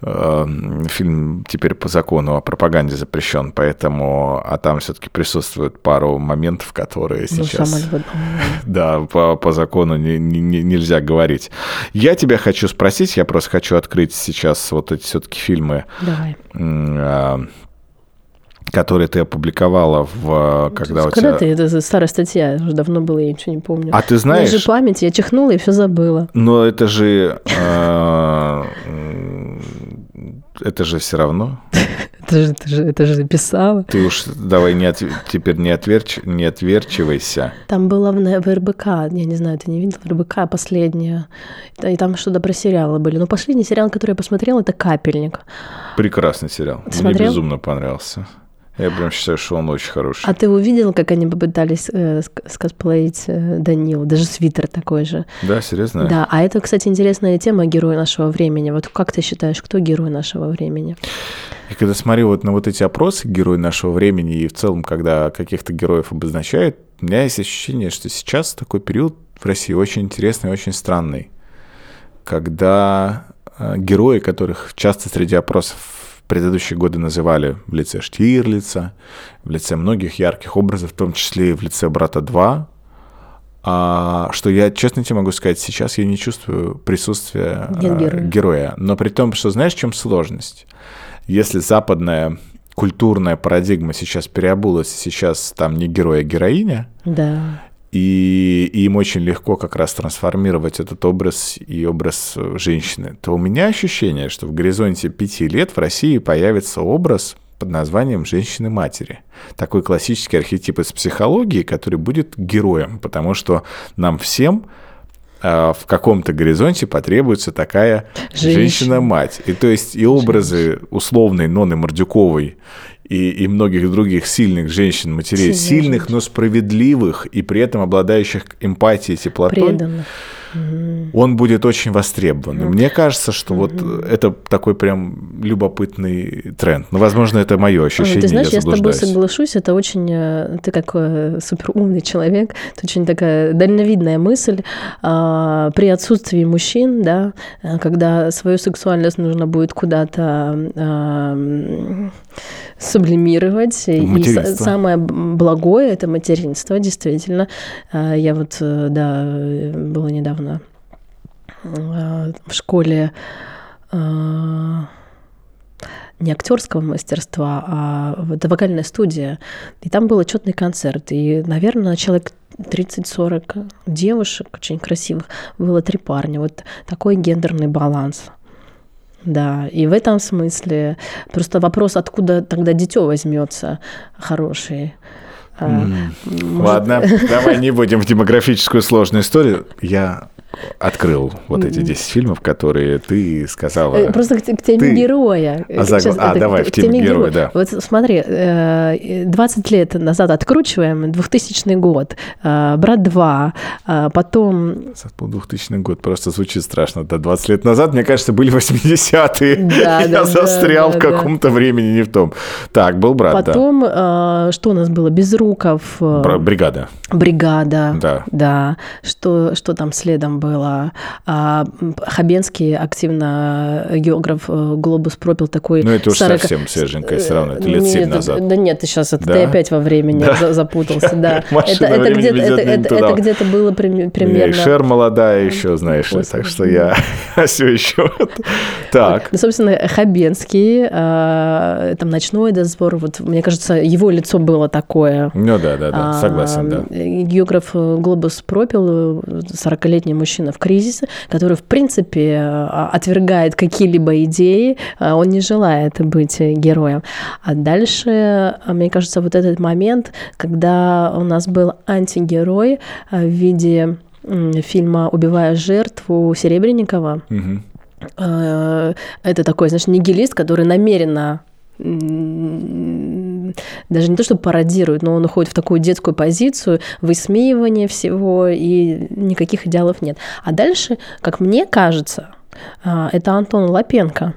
Э, фильм теперь по закону о пропаганде запрещен, поэтому... А там все-таки присутствует пару моментов, которые ну, сейчас... да, по, по закону не, не, нельзя говорить. Я тебя хочу спросить, я просто хочу открыть сейчас вот эти все-таки фильмы... Давай. Которые ты опубликовала в... Когда, когда у тебя... ты? Это старая статья, уже давно было, я ничего не помню. А ты знаешь... У меня же память, я чихнула и все забыла. Но это же... Это же все равно. Это же, это же, это же писала. Ты уж давай не от, теперь не, отверч, не отверчивайся. Там была в, в РБК, я не знаю, ты не видел, в РБК последняя. И там что-то про сериалы были. Но последний сериал, который я посмотрела, это «Капельник». Прекрасный сериал. Ты смотрел? Мне безумно понравился. Я прям считаю, что он очень хороший. А ты увидел, как они попытались э, скосплеить э, Данилу? Даже свитер такой же. Да, серьезно? Да, а это, кстати, интересная тема героя нашего времени. Вот как ты считаешь, кто герой нашего времени? Я когда смотрю вот на вот эти опросы героя нашего времени и в целом, когда каких-то героев обозначают, у меня есть ощущение, что сейчас такой период в России очень интересный и очень странный. Когда э, герои, которых часто среди опросов предыдущие годы называли в лице Штирлица, в лице многих ярких образов, в том числе и в лице «Брата два», а, что я, честно тебе могу сказать, сейчас я не чувствую присутствия героя. героя. Но при том, что знаешь, в чем сложность? Если западная культурная парадигма сейчас переобулась, сейчас там не герой, а героиня, да. и, и им очень легко как раз трансформировать этот образ и образ женщины, то у меня ощущение, что в горизонте пяти лет в России появится образ под названием «женщины-матери». Такой классический архетип из психологии, который будет героем, потому что нам всем в каком-то горизонте потребуется такая женщина-мать. И то есть и образы условной Нонны Мордюковой, и, и многих других сильных женщин, матерей, сильных, сильных, но справедливых и при этом обладающих эмпатией, теплотой, преданных. Он будет очень востребован. Mm-hmm. Мне кажется, что вот mm-hmm. это такой прям любопытный тренд. Но, возможно, это мое ощущение. Ты знаешь, я, я с тобой соглашусь. Это очень... Ты как суперумный человек. Это очень такая дальновидная мысль. При отсутствии мужчин, да, когда свою сексуальность нужно будет куда-то сублимировать. И самое благое — это материнство, действительно. Я вот, да, была недавно в школе не актерского мастерства, а это вокальная студия. И там был отчетный концерт. И, наверное, человек тридцать-сорок девушек очень красивых, было три парня. Вот такой гендерный баланс. Да, и в этом смысле просто вопрос, откуда тогда дитё возьмётся хороший. Может... Ладно, давай не будем в демографическую сложную историю. Я открыл вот эти десять фильмов, которые ты сказала. Просто к, к теме ты... героя. А, заг... Сейчас, а это, давай, к, в теме, теме героя, героя, да. Вот смотри, двадцать лет назад откручиваем, двухтысячный год, «Брат два», потом... двухтысячный год просто звучит страшно. Да, двадцать лет назад, мне кажется, были восьмидесятые. Да, Я да, застрял да, в каком-то да. времени не в том. Так, был «Брат», потом, да. Потом, что у нас было? «Безруков». «Бригада». «Бригада», да. да. Что, что там следом было. А Хабенский активно, географ «Глобус» пропил такой... Ну, это уж сорок... совсем свеженькое все равно, это лет семь назад. Да нет, ты сейчас, это да? ты опять во времени да? запутался, да. Это, это, где-то, это, это, это где-то было примерно... Я и Шер молодая еще, знаешь, так что я все еще... Так. Ну, собственно, Хабенский, там «Ночной дозор», вот, мне кажется, его лицо было такое. Ну, да, да, да, согласен, да. Географ «Глобус» пропил, сорокалетний мужчина, в кризисе, который, в принципе, отвергает какие-либо идеи, он не желает быть героем. А дальше, мне кажется, вот этот момент, когда у нас был антигерой в виде фильма «Убивая жертву» Серебренникова. Угу. Это такой, значит, нигилист, который намеренно даже не то, что пародирует, но он уходит в такую детскую позицию, высмеивание всего, и никаких идеалов нет. А дальше, как мне кажется, это Антон Лапенко,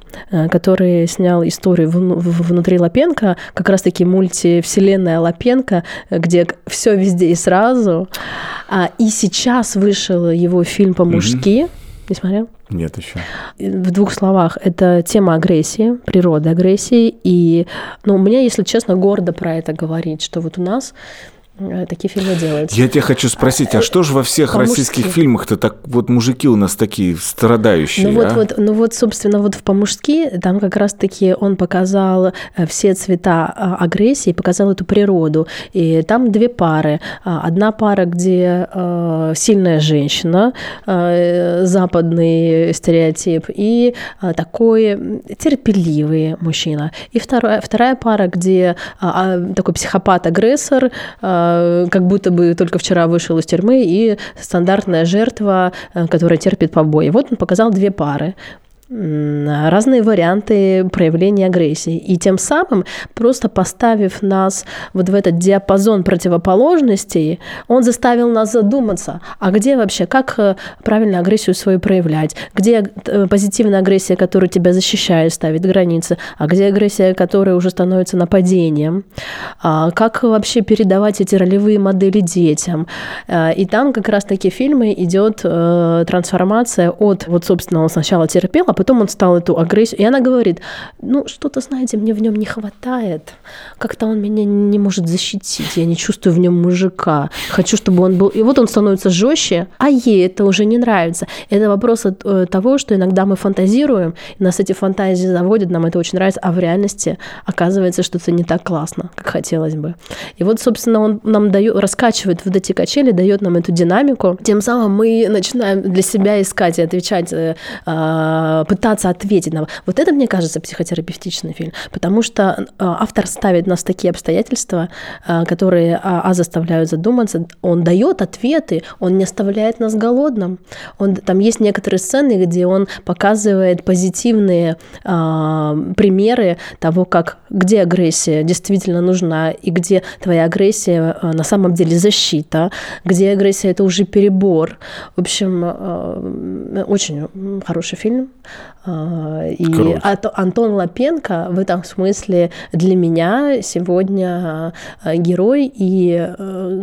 который снял историю «Внутри Лапенко», как раз-таки мультивселенная Лапенко, где все везде и сразу. И сейчас вышел его фильм «По-мужски». Не смотрел? Нет еще. В двух словах, это тема агрессии, природа агрессии. И, ну, мне, если честно, гордо про это говорить, что вот у нас такие фильмы делаются. Я тебя хочу спросить, а, а что же во всех по-мужски. Российских фильмах-то так вот мужики у нас такие страдающие? Ну вот, а? вот, ну вот, собственно, вот в «По-мужски» там как раз-таки он показал все цвета агрессии, показал эту природу. И там две пары. Одна пара, где сильная женщина, западный стереотип, и такой терпеливый мужчина. И вторая, вторая пара, где такой психопат-агрессор, как будто бы только вчера вышел из тюрьмы, и стандартная жертва, которая терпит побои. Вот он показал две пары, разные варианты проявления агрессии. И тем самым, просто поставив нас вот в этот диапазон противоположностей, он заставил нас задуматься, а где вообще, как правильно агрессию свою проявлять, где позитивная агрессия, которая тебя защищает, ставит границы, а где агрессия, которая уже становится нападением, как вообще передавать эти ролевые модели детям. И там как раз-таки в фильме идет трансформация от, вот, собственно, он сначала терпел, а потом он стал эту агрессию. И она говорит, ну, что-то, знаете, мне в нем не хватает. Как-то он меня не может защитить. Я не чувствую в нем мужика. Хочу, чтобы он был... И вот он становится жестче, а ей это уже не нравится. Это вопрос от того, что иногда мы фантазируем, нас эти фантазии заводят, нам это очень нравится, а в реальности оказывается, что это не так классно, как хотелось бы. И вот, собственно, он нам даёт, раскачивает вот эти качели, дает нам эту динамику. Тем самым мы начинаем для себя искать и отвечать пытаться ответить на... Вот это, мне кажется, психотерапевтичный фильм, потому что автор ставит нас в такие обстоятельства, которые а, заставляют задуматься. Он дает ответы, он не оставляет нас голодным. Он, там есть некоторые сцены, где он показывает позитивные а, примеры того, как, где агрессия действительно нужна, и где твоя агрессия а, на самом деле защита, где агрессия — это уже перебор. В общем, а, очень хороший фильм. А, и Ат- Антон Лапенко в этом смысле для меня сегодня герой, и,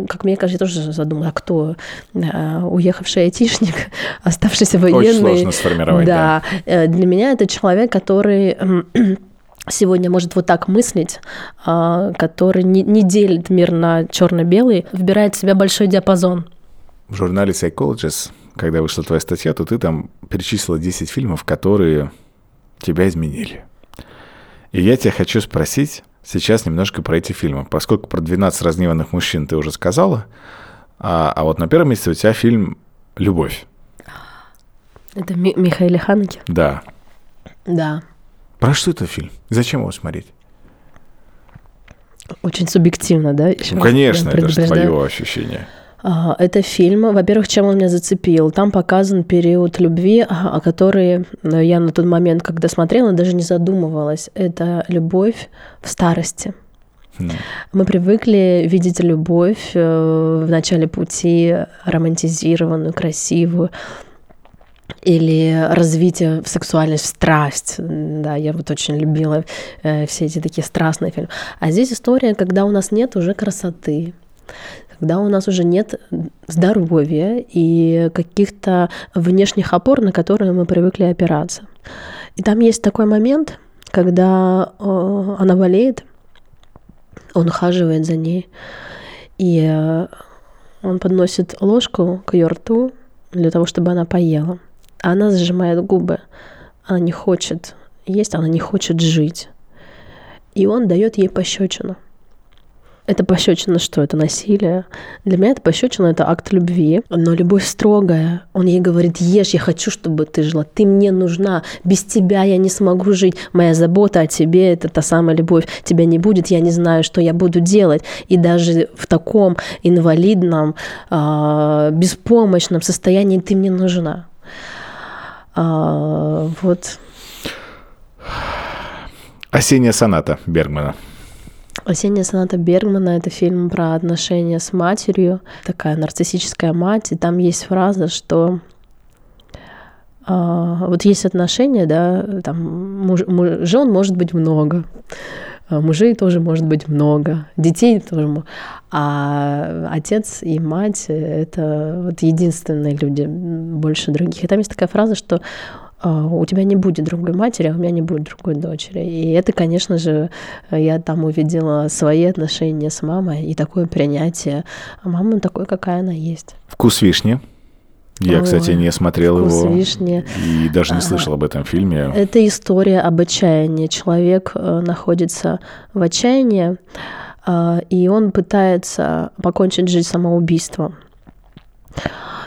как мне кажется, я тоже задумала, а кто уехавший айтишник, оставшийся военный. Очень сложно сформировать, да. да. Для меня это человек, который сегодня может вот так мыслить, который не, не делит мир на черно-белый, выбирает в себя большой диапазон. В журнале Psychologist, когда вышла твоя статья, то ты там перечислила десять фильмов, которые тебя изменили. И я тебя хочу спросить сейчас немножко про эти фильмы. Поскольку про двенадцать разгневанных мужчин ты уже сказала, а, а вот на первом месте у тебя фильм «Любовь». Это Ми- Михаила Ханеке? Да. Да. Про что это фильм? Зачем его смотреть? Очень субъективно, да? Еще ну, конечно, это же твое ощущение. Это фильм, во-первых, чем он меня зацепил. Там показан период любви, о которой я на тот момент, когда смотрела, даже не задумывалась. Это любовь в старости. Mm. Мы привыкли видеть любовь в начале пути, романтизированную, красивую, или развитие в сексуальность, в страсть. Да, я вот очень любила все эти такие страстные фильмы. А здесь история, когда у нас нет уже красоты, когда у нас уже нет здоровья и каких-то внешних опор, на которые мы привыкли опираться. И там есть такой момент, когда она болеет, он ухаживает за ней, и он подносит ложку к ее рту для того, чтобы она поела. Она сжимает губы, она не хочет есть, она не хочет жить. И он дает ей пощечину. Это пощечина что? Это насилие. Для меня это пощечина, это акт любви. Но любовь строгая. Он ей говорит: ешь, я хочу, чтобы ты жила. Ты мне нужна. Без тебя я не смогу жить. Моя забота о тебе — это та самая любовь. Тебя не будет, я не знаю, что я буду делать. И даже в таком инвалидном, беспомощном состоянии ты мне нужна. Вот. «Осенняя соната» Бергмана. «Осенняя соната» Бергмана — это фильм про отношения с матерью, такая нарциссическая мать, и там есть фраза, что э, вот есть отношения, да, там муж, муж, жен может быть много, мужей тоже может быть много, детей тоже, а отец и мать — это вот единственные люди, больше других. И там есть такая фраза, что у тебя не будет другой матери, а у меня не будет другой дочери. И это, конечно же, я там увидела свои отношения с мамой и такое принятие мамы такой, какая она есть. «Вкус вишни». Я, Ой, кстати, не смотрел его вишни. И даже не слышал об этом фильме. Это история об отчаянии. Человек находится в отчаянии, и он пытается покончить жизнь самоубийством.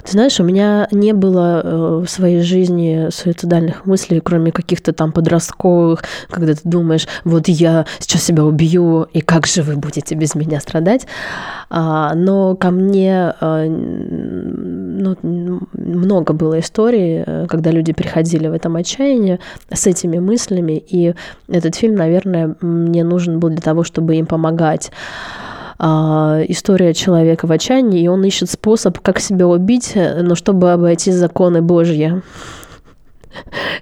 Ты знаешь, у меня не было в своей жизни суицидальных мыслей, кроме каких-то там подростковых, когда ты думаешь: вот я сейчас себя убью, и как же вы будете без меня страдать. Но ко мне ну, много было историй, когда люди приходили в этом отчаянии с этими мыслями, и этот фильм, наверное, мне нужен был для того, чтобы им помогать. История человека в отчаянии, и он ищет способ, как себя убить, но чтобы обойти законы Божьи.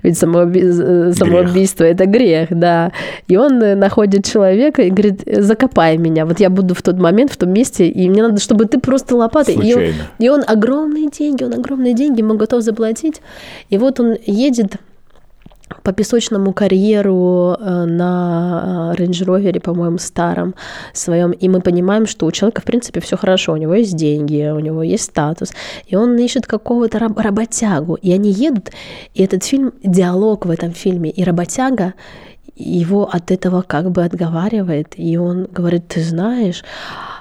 Ведь самоуби... самоубийство — это грех, да. И он находит человека и говорит: закопай меня, вот я буду в тот момент, в том месте, и мне надо, чтобы ты просто лопатой. И он, и он огромные деньги, он огромные деньги ему готов заплатить. И вот он едет по песочному карьеру на рейндж-ровере, по-моему, старом своем, и мы понимаем, что у человека, в принципе, все хорошо, у него есть деньги, у него есть статус, и он ищет какого-то раб- работягу, и они едут, и этот фильм, диалог в этом фильме, и работяга его от этого как бы отговаривает, и он говорит: ты знаешь,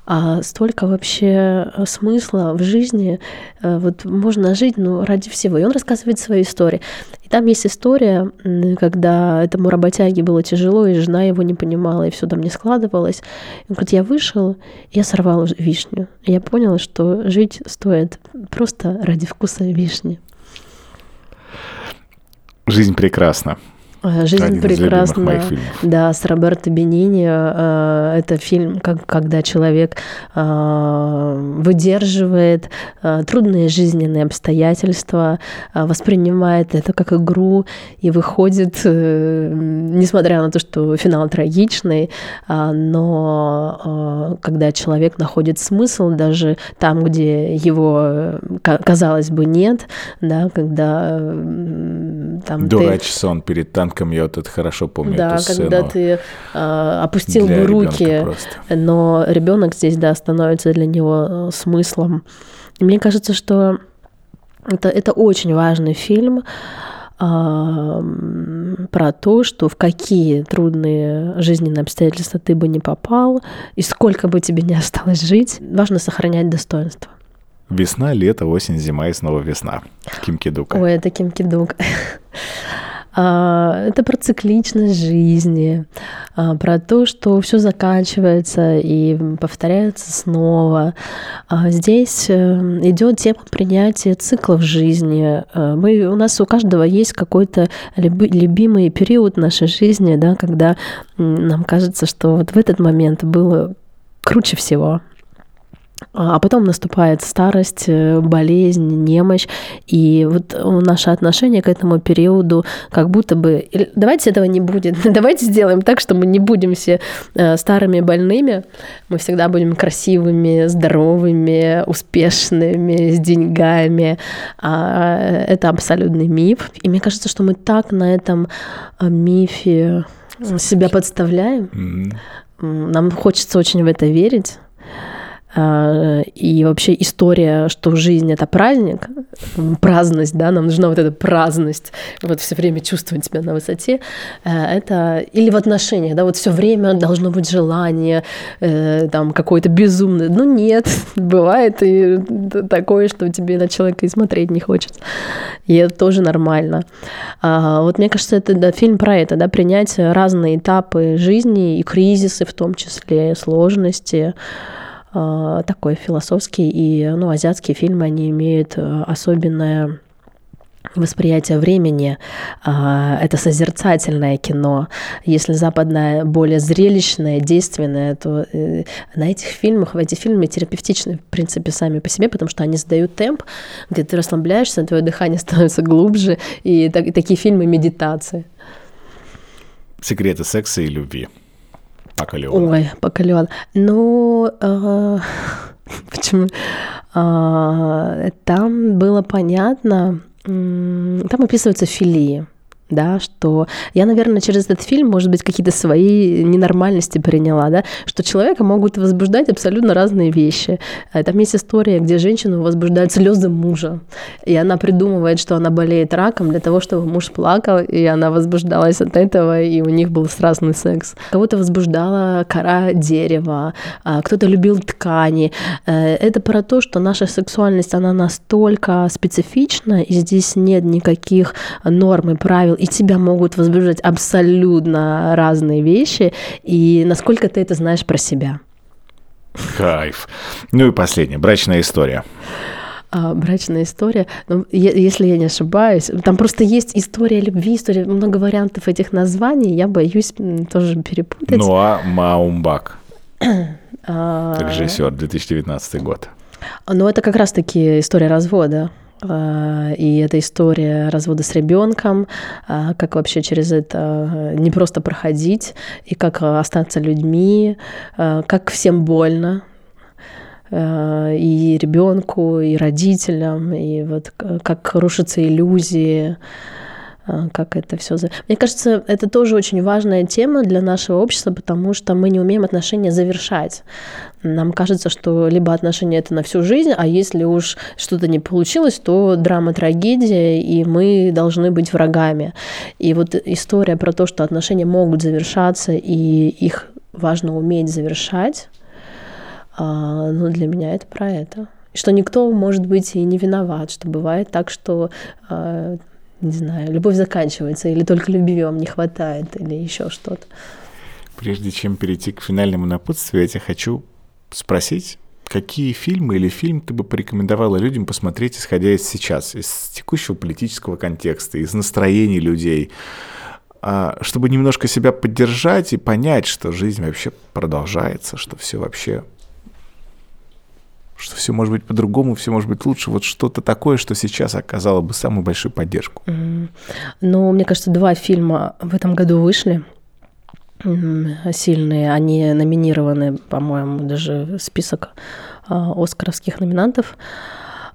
а столько вообще смысла в жизни. Вот можно жить, ну, ради всего. И он рассказывает свою историю. И там есть история, когда этому работяге было тяжело, и жена его не понимала, и все там не складывалось. Он говорит, я вышел, я сорвала вишню. И я поняла, что жить стоит просто ради вкуса вишни. «Жизнь прекрасна». «Жизнь Один прекрасна», да, с Роберто Бенини. Это фильм, когда человек выдерживает трудные жизненные обстоятельства, воспринимает это как игру и выходит, несмотря на то, что финал трагичный, но когда человек находит смысл даже там, где его, казалось бы, нет, да, когда там дурачится он перед танком. Я вот это хорошо помню. Да, эту сцену, когда ты э, опустил бы руки, но ребенок здесь, да, становится для него смыслом. И мне кажется, что это, это очень важный фильм э, про то, что в какие трудные жизненные обстоятельства ты бы не попал, и сколько бы тебе не осталось жить, важно сохранять достоинство. Весна, лето, осень, зима и снова весна. Ким Ки Дук. Ой, это Ким Ки Дук. Это про цикличность жизни, про то, что все заканчивается и повторяется снова. Здесь идет тема принятия циклов жизни. Мы, у нас у каждого есть какой-то любимый период нашей жизни, да, когда нам кажется, что вот в этот момент было круче всего. А потом наступает старость, болезнь, немощь. И вот наше отношение к этому периоду как будто бы... Давайте этого не будет. Давайте сделаем так, что мы не будем все старыми, больными. Мы всегда будем красивыми, здоровыми, успешными, с деньгами. Это абсолютный миф. И мне кажется, что мы так на этом мифе себя подставляем. Нам хочется очень в это верить. И вообще история, что жизнь — это праздник, праздность, да, нам нужна вот эта праздность, вот все время чувствовать себя на высоте, это или в отношениях, да, вот все время должно быть желание, там, какое-то безумное, ну нет, бывает и такое, что тебе на человека и смотреть не хочется, и это тоже нормально. Вот мне кажется, это, да, фильм про это, да, принять разные этапы жизни и кризисы, в том числе сложности. Такой философский, и, ну, азиатские фильмы, они имеют особенное восприятие времени. Это созерцательное кино. Если западное более зрелищное, действенное, то на этих фильмах, в эти фильмы терапевтичны, в принципе, сами по себе, потому что они задают темп, где ты расслабляешься, твое дыхание становится глубже, и, так, и такие фильмы медитации. «Секреты секса и любви». Поколеон. Ой, Поколеон. Ну, э, почему? Э, там было понятно, э, там описываются филии, да, что я, наверное, через этот фильм, может быть, какие-то свои ненормальности приняла, да, что человека могут возбуждать абсолютно разные вещи. Там есть история, где женщину возбуждают слезы мужа, и она придумывает, что она болеет раком для того, чтобы муж плакал, и она возбуждалась от этого, и у них был страстный секс. Кого-то возбуждала кора дерева, кто-то любил ткани. Это про то, что наша сексуальность, она настолько специфична, и здесь нет никаких норм и правил, и тебя могут возбуждать абсолютно разные вещи, и насколько ты это знаешь про себя. Кайф. Ну и последнее. «Брачная история». А, брачная история. Ну, е- если я не ошибаюсь, там просто есть история любви, история, много вариантов этих названий, я боюсь тоже перепутать. Ноа Маумбак. Режиссер, две тысячи девятнадцатый год. Ну, это как раз-таки история развода. И это история развода с ребенком, как вообще через это не просто проходить, и как остаться людьми, как всем больно, и ребенку, и родителям, и вот как рушатся иллюзии, как это все... Мне кажется, это тоже очень важная тема для нашего общества, потому что мы не умеем отношения завершать. Нам кажется, что либо отношения — это на всю жизнь, а если уж что-то не получилось, то драма, трагедия, и мы должны быть врагами. И вот история про то, что отношения могут завершаться, и их важно уметь завершать, А, ну, для меня это про это. Что никто, может быть, и не виноват, что бывает так, что, а, не знаю, любовь заканчивается, или только любви вам не хватает, или еще что-то. Прежде чем перейти к финальному напутствию, я тебя хочу спросить, какие фильмы или фильм ты бы порекомендовала людям посмотреть, исходя из сейчас, из текущего политического контекста, из настроений людей, чтобы немножко себя поддержать и понять, что жизнь вообще продолжается, что все вообще, что все может быть по-другому, все может быть лучше. Вот что-то такое, что сейчас оказало бы самую большую поддержку. Mm-hmm. Ну, мне кажется, два фильма в этом году вышли. Сильные, они номинированы, по-моему, даже в список а, оскаровских номинантов.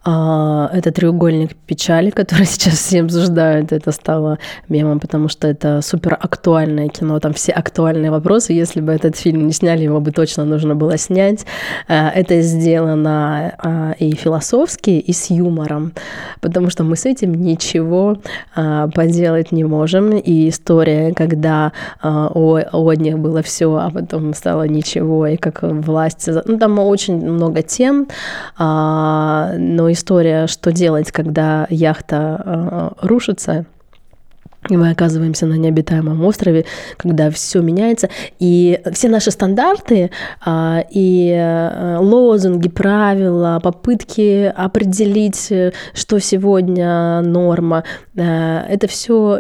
А, это «Треугольник печали», который сейчас все обсуждают, это стало мемом, потому что это супер актуальное кино, там все актуальные вопросы, если бы этот фильм не сняли, его бы точно нужно было снять. А, это сделано а, и философски, и с юмором, потому что мы с этим ничего а, поделать не можем, и история, когда а, у, у одних было все, а потом стало ничего, и как власть, ну там очень много тем, а, но история, что делать, когда яхта э, рушится, и мы оказываемся на необитаемом острове, когда все меняется, и все наши стандарты, э, и лозунги, правила, попытки определить, что сегодня норма, э, это все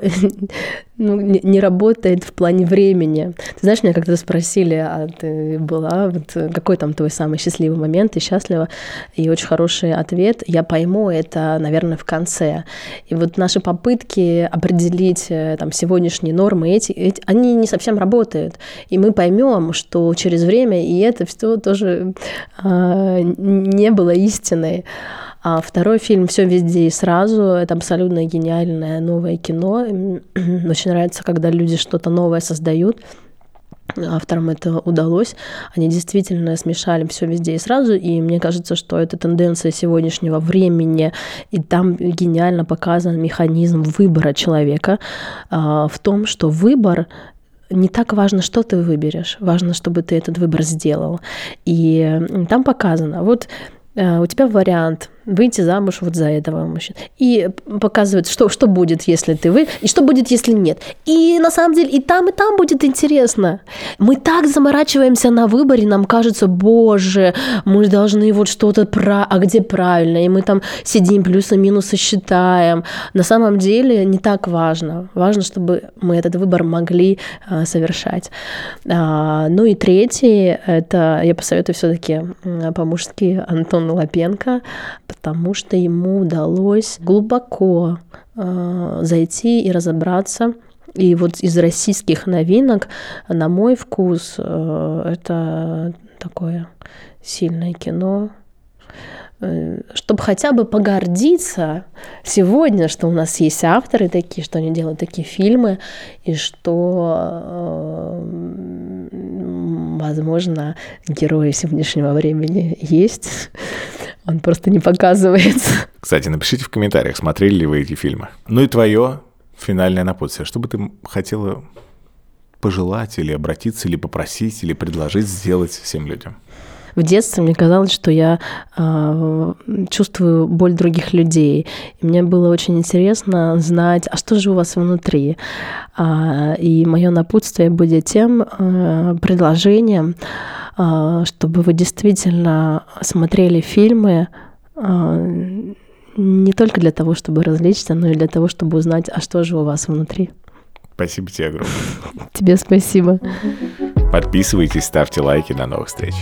ну, не, не работает в плане времени. Ты знаешь, меня когда спросили, а ты была, вот, какой там твой самый счастливый момент, ты счастлива? И очень хороший ответ, я пойму это, наверное, в конце. И вот наши попытки определить там сегодняшние нормы, эти, эти они не совсем работают. И мы поймем, что через время и это все тоже а, не было истиной. А второй фильм «Все везде и сразу» — это абсолютно гениальное новое кино. Очень нравится, когда люди что-то новое создают. Авторам это удалось. Они действительно смешали все везде и сразу. И мне кажется, что это тенденция сегодняшнего времени. И там гениально показан механизм выбора человека в том, что выбор... Не так важно, что ты выберешь. Важно, чтобы ты этот выбор сделал. И там показано... вот. У тебя вариант выйти замуж вот за этого мужчину. И показывают, что, что будет, если ты вы, и что будет, если нет. И на самом деле и там, и там будет интересно. Мы так заморачиваемся на выборе, нам кажется, боже, мы должны вот что-то про... А где правильно? И мы там сидим, плюсы-минусы считаем. На самом деле не так важно. Важно, чтобы мы этот выбор могли а, совершать. А, ну и третий, это я посоветую все-таки по-мужски Антон Лапенко, потому что ему удалось глубоко э, зайти и разобраться. И вот из российских новинок, на мой вкус, э, это такое сильное кино, э, чтобы хотя бы погордиться сегодня, что у нас есть авторы такие, что они делают такие фильмы, и что... Э, возможно, герои сегодняшнего времени есть. Он просто не показывается. Кстати, напишите в комментариях, смотрели ли вы эти фильмы. Ну и твое финальное напутствие. Что бы ты хотела пожелать или обратиться, или попросить, или предложить сделать всем людям? В детстве мне казалось, что я э, чувствую боль других людей. И мне было очень интересно знать, а что же у вас внутри. А, и мое напутствие будет тем э, предложением, э, чтобы вы действительно смотрели фильмы э, не только для того, чтобы развлечься, но и для того, чтобы узнать, а что же у вас внутри. Спасибо тебе огромное. Тебе спасибо. Подписывайтесь, ставьте лайки. До новых встреч.